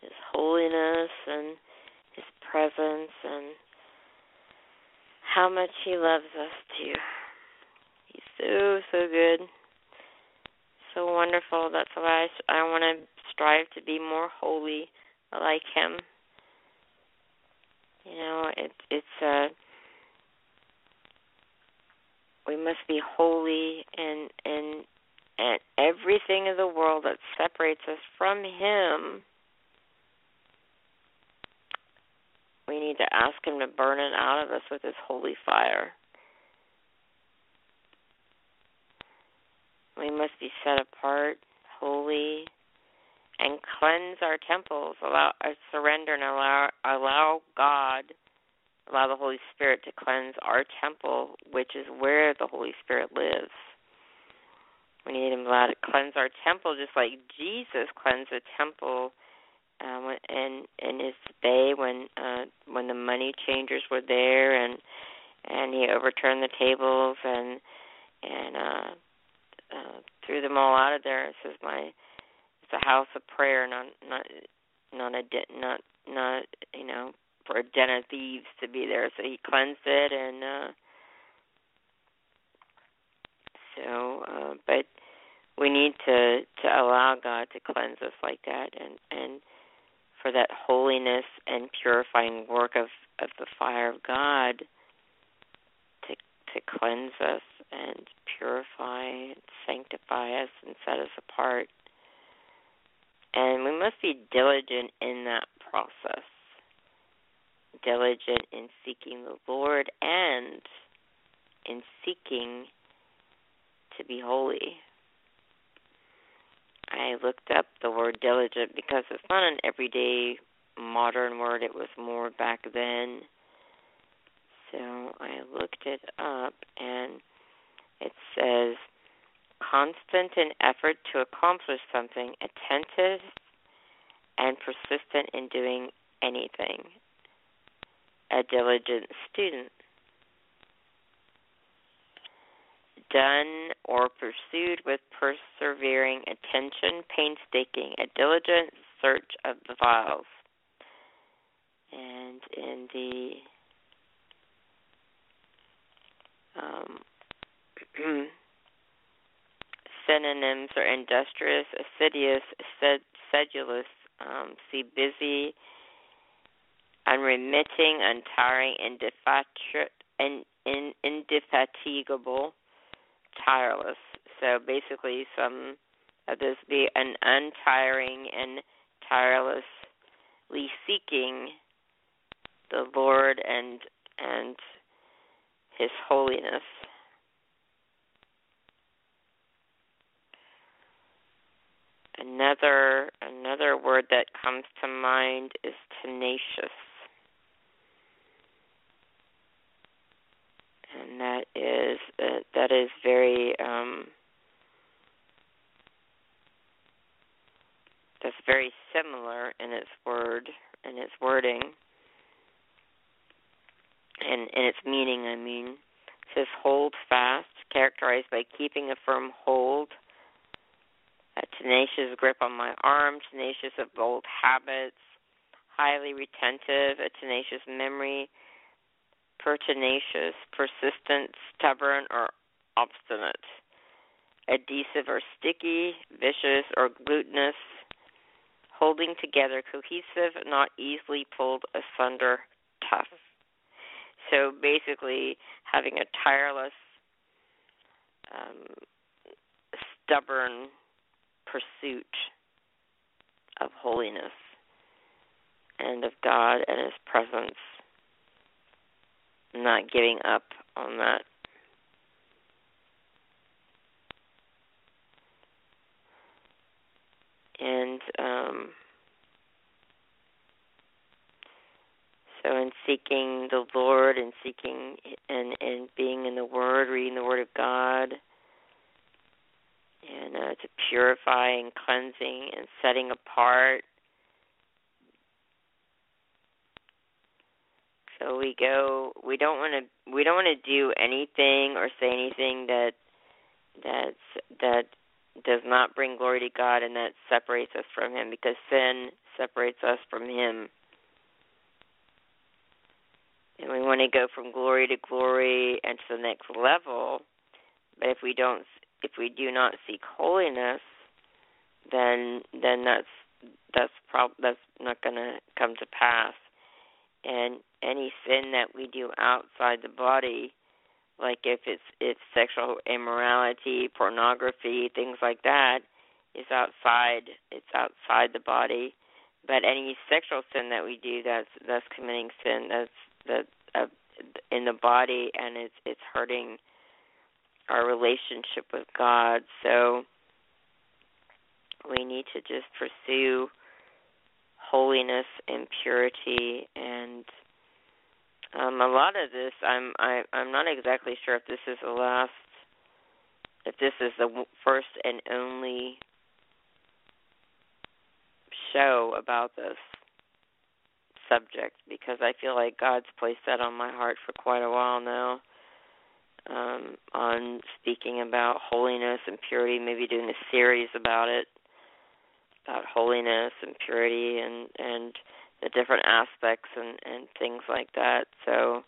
his holiness and his presence and how much he loves us too. He's so, so good, so wonderful. That's why I want to strive to be more holy like him. You know, we must be holy and everything in the world that separates us from him need to ask him to burn it out of us with his holy fire. We must be set apart, holy, and cleanse our temples, allow the Holy Spirit to cleanse our temple, which is where the Holy Spirit lives. We need him to cleanse our temple, just like Jesus cleansed the temple in his day when the money changers were there, and he overturned the tables and threw them all out of there. It says, it's a house of prayer, not you know, for a den of thieves to be there. So he cleansed it, and but we need to allow God to cleanse us like that, and for that holiness and purifying work of the fire of God to cleanse us and purify and sanctify us and set us apart. And we must be diligent in that process, diligent in seeking the Lord and in seeking to be holy. I looked up the word diligent because it's not an everyday modern word. It was more back then. So I looked it up, and it says, constant in effort to accomplish something, attentive and persistent in doing anything, a diligent student. Done or pursued with persevering attention, painstaking, a diligent search of the files. And in the synonyms are industrious, assiduous, sedulous, see busy, unremitting, untiring, indefatigable, tireless. So basically some of this be an untiring and tirelessly seeking the Lord and his holiness. Another word that comes to mind is tenacious. And that is very that's very similar in its word, in its wording, and in its meaning. I mean, it says hold fast, characterized by keeping a firm hold, a tenacious grip on my arm, tenacious of old habits, highly retentive, a tenacious memory, pertinacious, persistent, stubborn, or obstinate, adhesive or sticky, vicious or glutinous, holding together, cohesive, not easily pulled asunder, tough. So basically having a tireless, stubborn pursuit of holiness and of God and his presence. Not giving up on that. And so in seeking the Lord and seeking and being in the Word, reading the Word of God, and to purify and cleansing and setting apart. So we go. We don't want to do anything or say anything that does not bring glory to God, and that separates us from Him, because sin separates us from Him. And we want to go from glory to glory and to the next level. But if we do not seek holiness, then that's not going to come to pass. And any sin that we do outside the body, like if sexual immorality, pornography, things like that, is outside. It's outside the body. But any sexual sin that we do, that's committing sin. That's in the body, and it's hurting our relationship with God. So we need to just pursue holiness and purity. And a lot of this, I'm not exactly sure if this is the last, if this is the first and only show about this subject, because I feel like God's placed that on my heart for quite a while now, on speaking about holiness and purity, maybe doing a series about it, about holiness and purity and the different aspects and things like that. So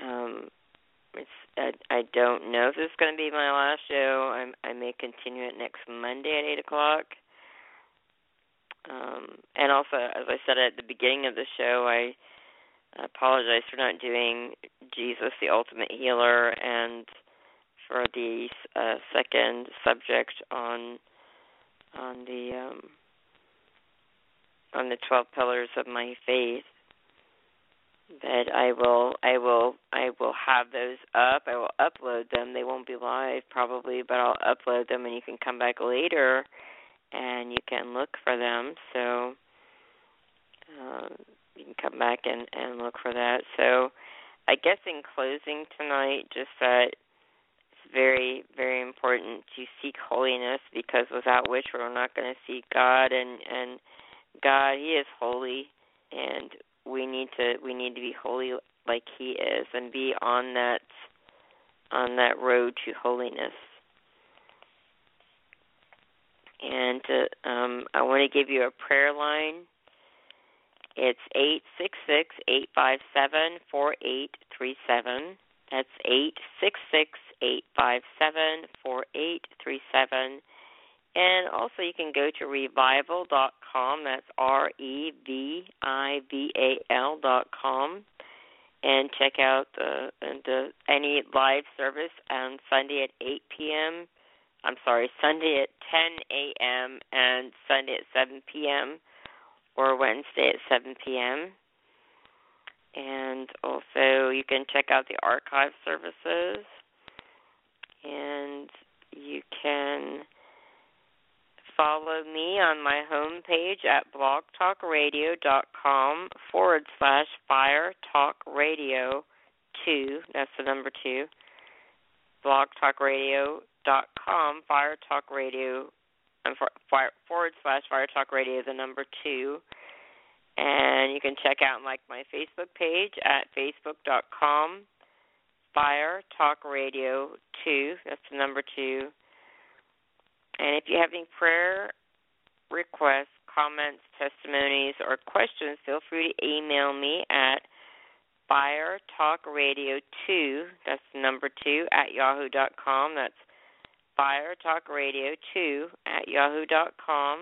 I don't know if this is going to be my last show. I may continue it next Monday at 8 o'clock. And also, as I said at the beginning of the show, I apologize for not doing Jesus, the Ultimate Healer, and for the second subject on the 12 pillars of my faith. But I will have those up. I will upload them. They won't be live probably, but I'll upload them, and you can come back later. And you can look for them, so you can come back and look for that. So I guess in closing tonight, just that it's very, very important to seek holiness, because without which we're not going to see God. And God, He is holy, and we need to be holy like He is, and be on that road to holiness. And I want to give you a prayer line. It's 866-857-4837. That's 866-857-4837. And also you can go to Revival.com. That's Revival.com. And check out any live service on Sunday at 8 p.m., I'm sorry, Sunday at 10 a.m. and Sunday at 7 p.m. or Wednesday at 7 p.m. And also you can check out the archive services, and you can follow me on my homepage at blogtalkradio.com / Fire Talk Radio 2. That's the number 2. blogtalkradio.com, Fire Talk Radio, / Fire Talk Radio, the number 2. And you can check out and like my Facebook page at facebook.com, Fire Talk Radio 2. That's the number 2. And if you have any prayer requests, comments, testimonies, or questions, feel free to email me at Fire Talk Radio 2, that's the number 2, at yahoo.com. That's Fire Talk Radio 2 at yahoo.com.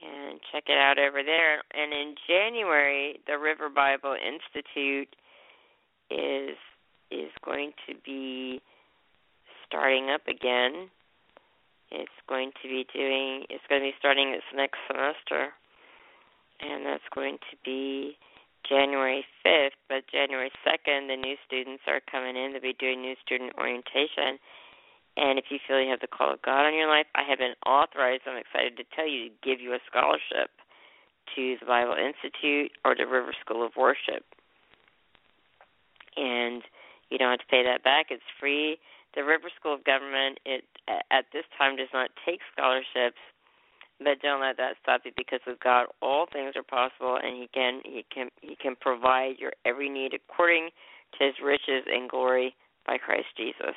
And check it out over there. And in January, the River Bible Institute is going to be starting up again. It's going to be starting its next semester. And that's going to be January 5th, but January 2nd, the new students are coming in. They'll be doing new student orientation. And if you feel you have the call of God on your life, I have been authorized, I'm excited to tell you, to give you a scholarship to the Bible Institute or the River School of Worship. And you don't have to pay that back. It's free. The River School of Government, it at this time does not take scholarships, but don't let that stop you, because with God all things are possible, and He can provide your every need according to His riches and glory by Christ Jesus.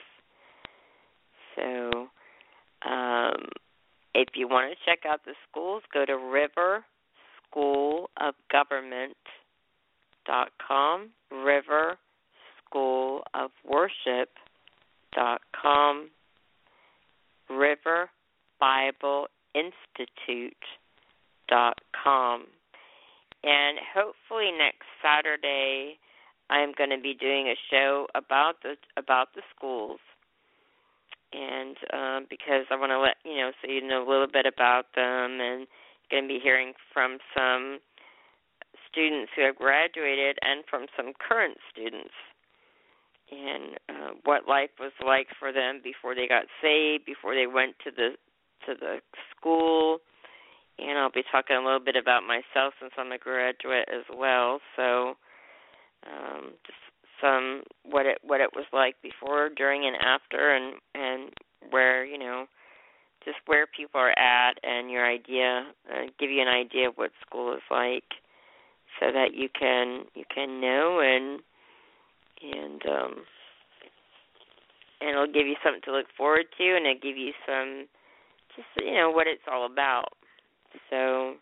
So if you want to check out the schools, go to riverschoolofgovernment.com, riverschoolofworship.com, River Bible Institute.com. And hopefully next Saturday I'm going to be doing a show about the schools, and because I want to let you know, so you know a little bit about them, and going to be hearing from some students who have graduated and from some current students, and what life was like for them before they got saved, before they went to the school. And I'll be talking a little bit about myself since I'm a graduate as well. So just some what it was like before, during, and after, and where, you know, just where people are at, and your idea, give you an idea of what school is like, so that you can know and it'll give you something to look forward to, and it'll give you some, just, you know, what it's all about. So,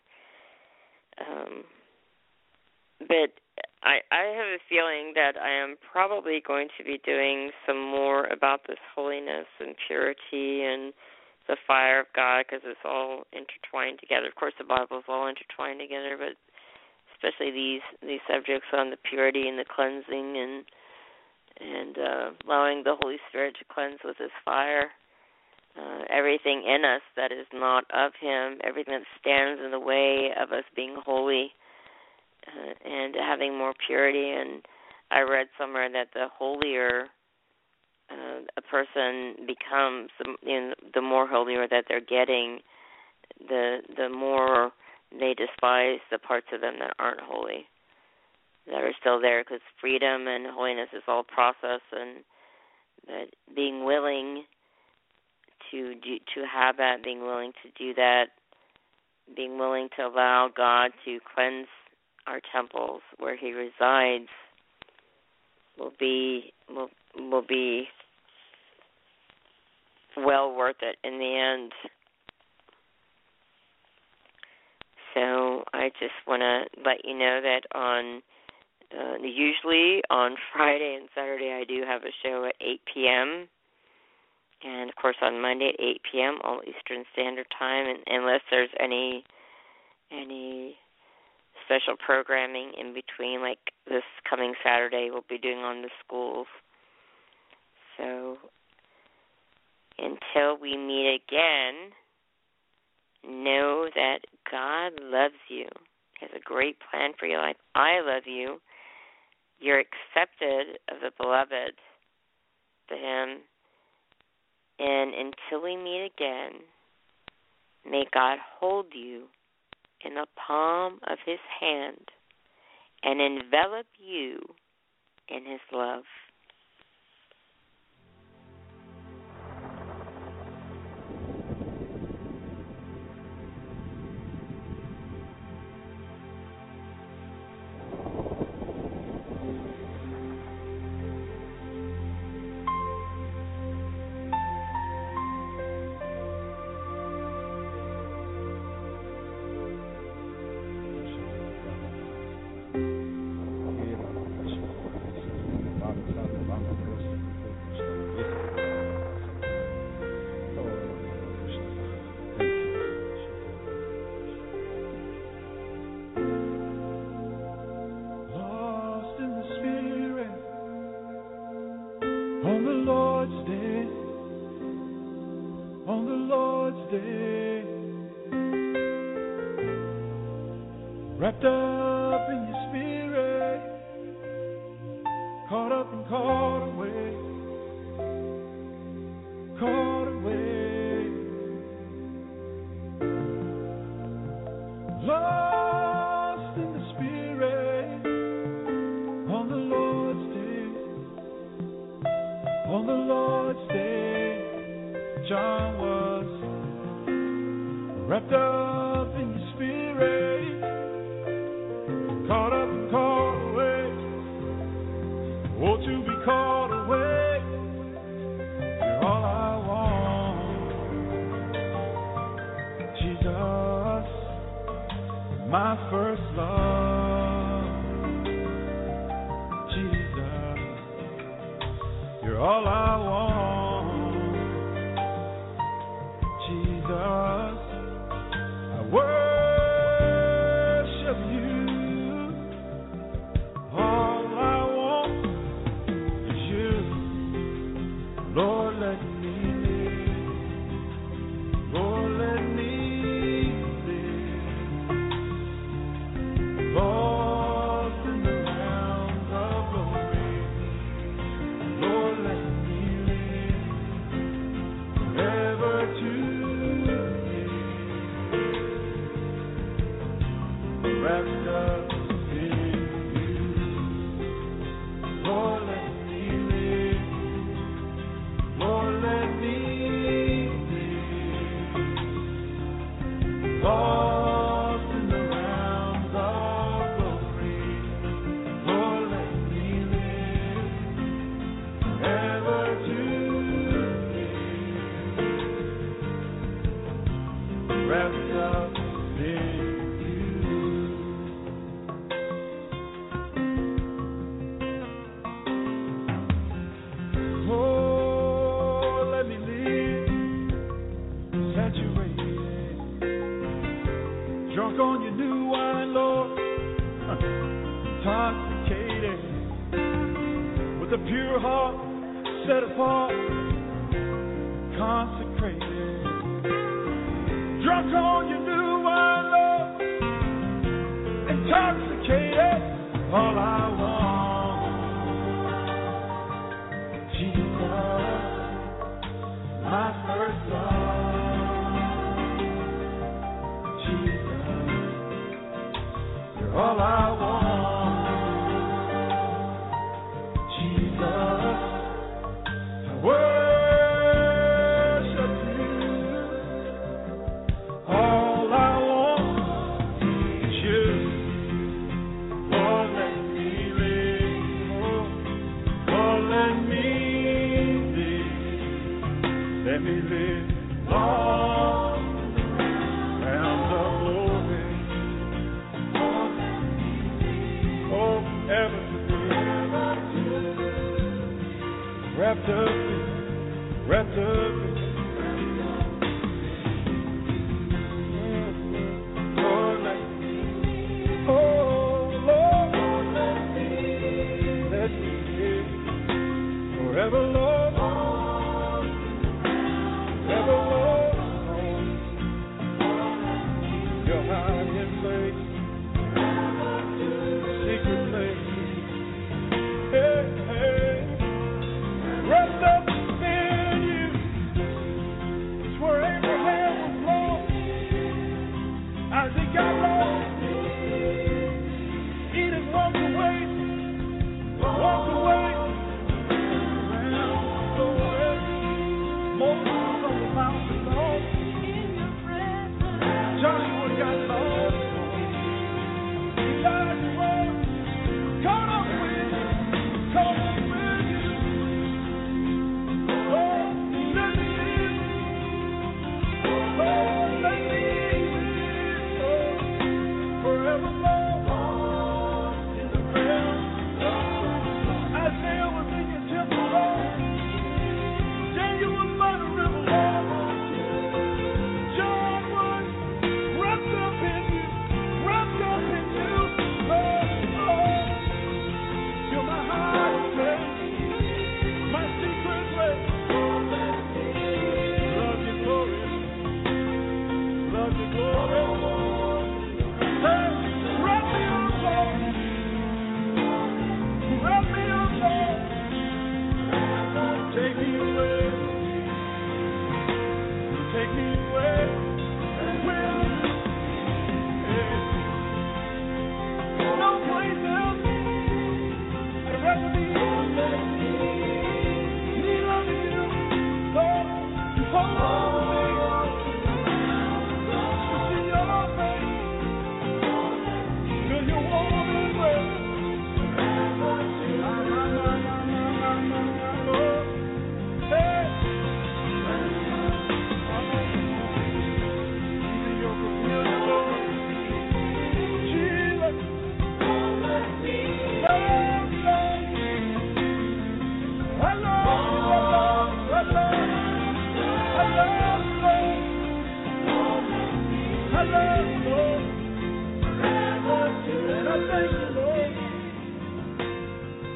but I have a feeling that I am probably going to be doing some more about this holiness and purity and the fire of God, because it's all intertwined together. Of course, the Bible is all intertwined together, but especially these subjects on the purity and the cleansing and allowing the Holy Spirit to cleanse with His fire. Everything in us that is not of Him, everything that stands in the way of us being holy and having more purity. And I read somewhere that the holier a person becomes, the more holier that they're getting, the more they despise the parts of them that aren't holy, that are still there, because freedom and holiness is all process, and that being willing to have that, being willing to do that, being willing to allow God to cleanse our temples where He resides will be well worth it in the end. So I just want to let you know that usually on Friday and Saturday I do have a show at 8 p.m. And, of course, on Monday at 8 p.m., all Eastern Standard Time, and unless there's any special programming in between, like this coming Saturday we'll be doing on the schools. So until we meet again, know that God loves you. He has a great plan for your life. I love you. You're accepted of the beloved, to Him. And until we meet again, may God hold you in the palm of His hand and envelop you in His love. Wrapped up in your spirit, caught up and caught away, lost in the spirit, on the Lord's day, on the Lord's day, John was wrapped up. Lord, let me live.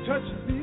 Touch me.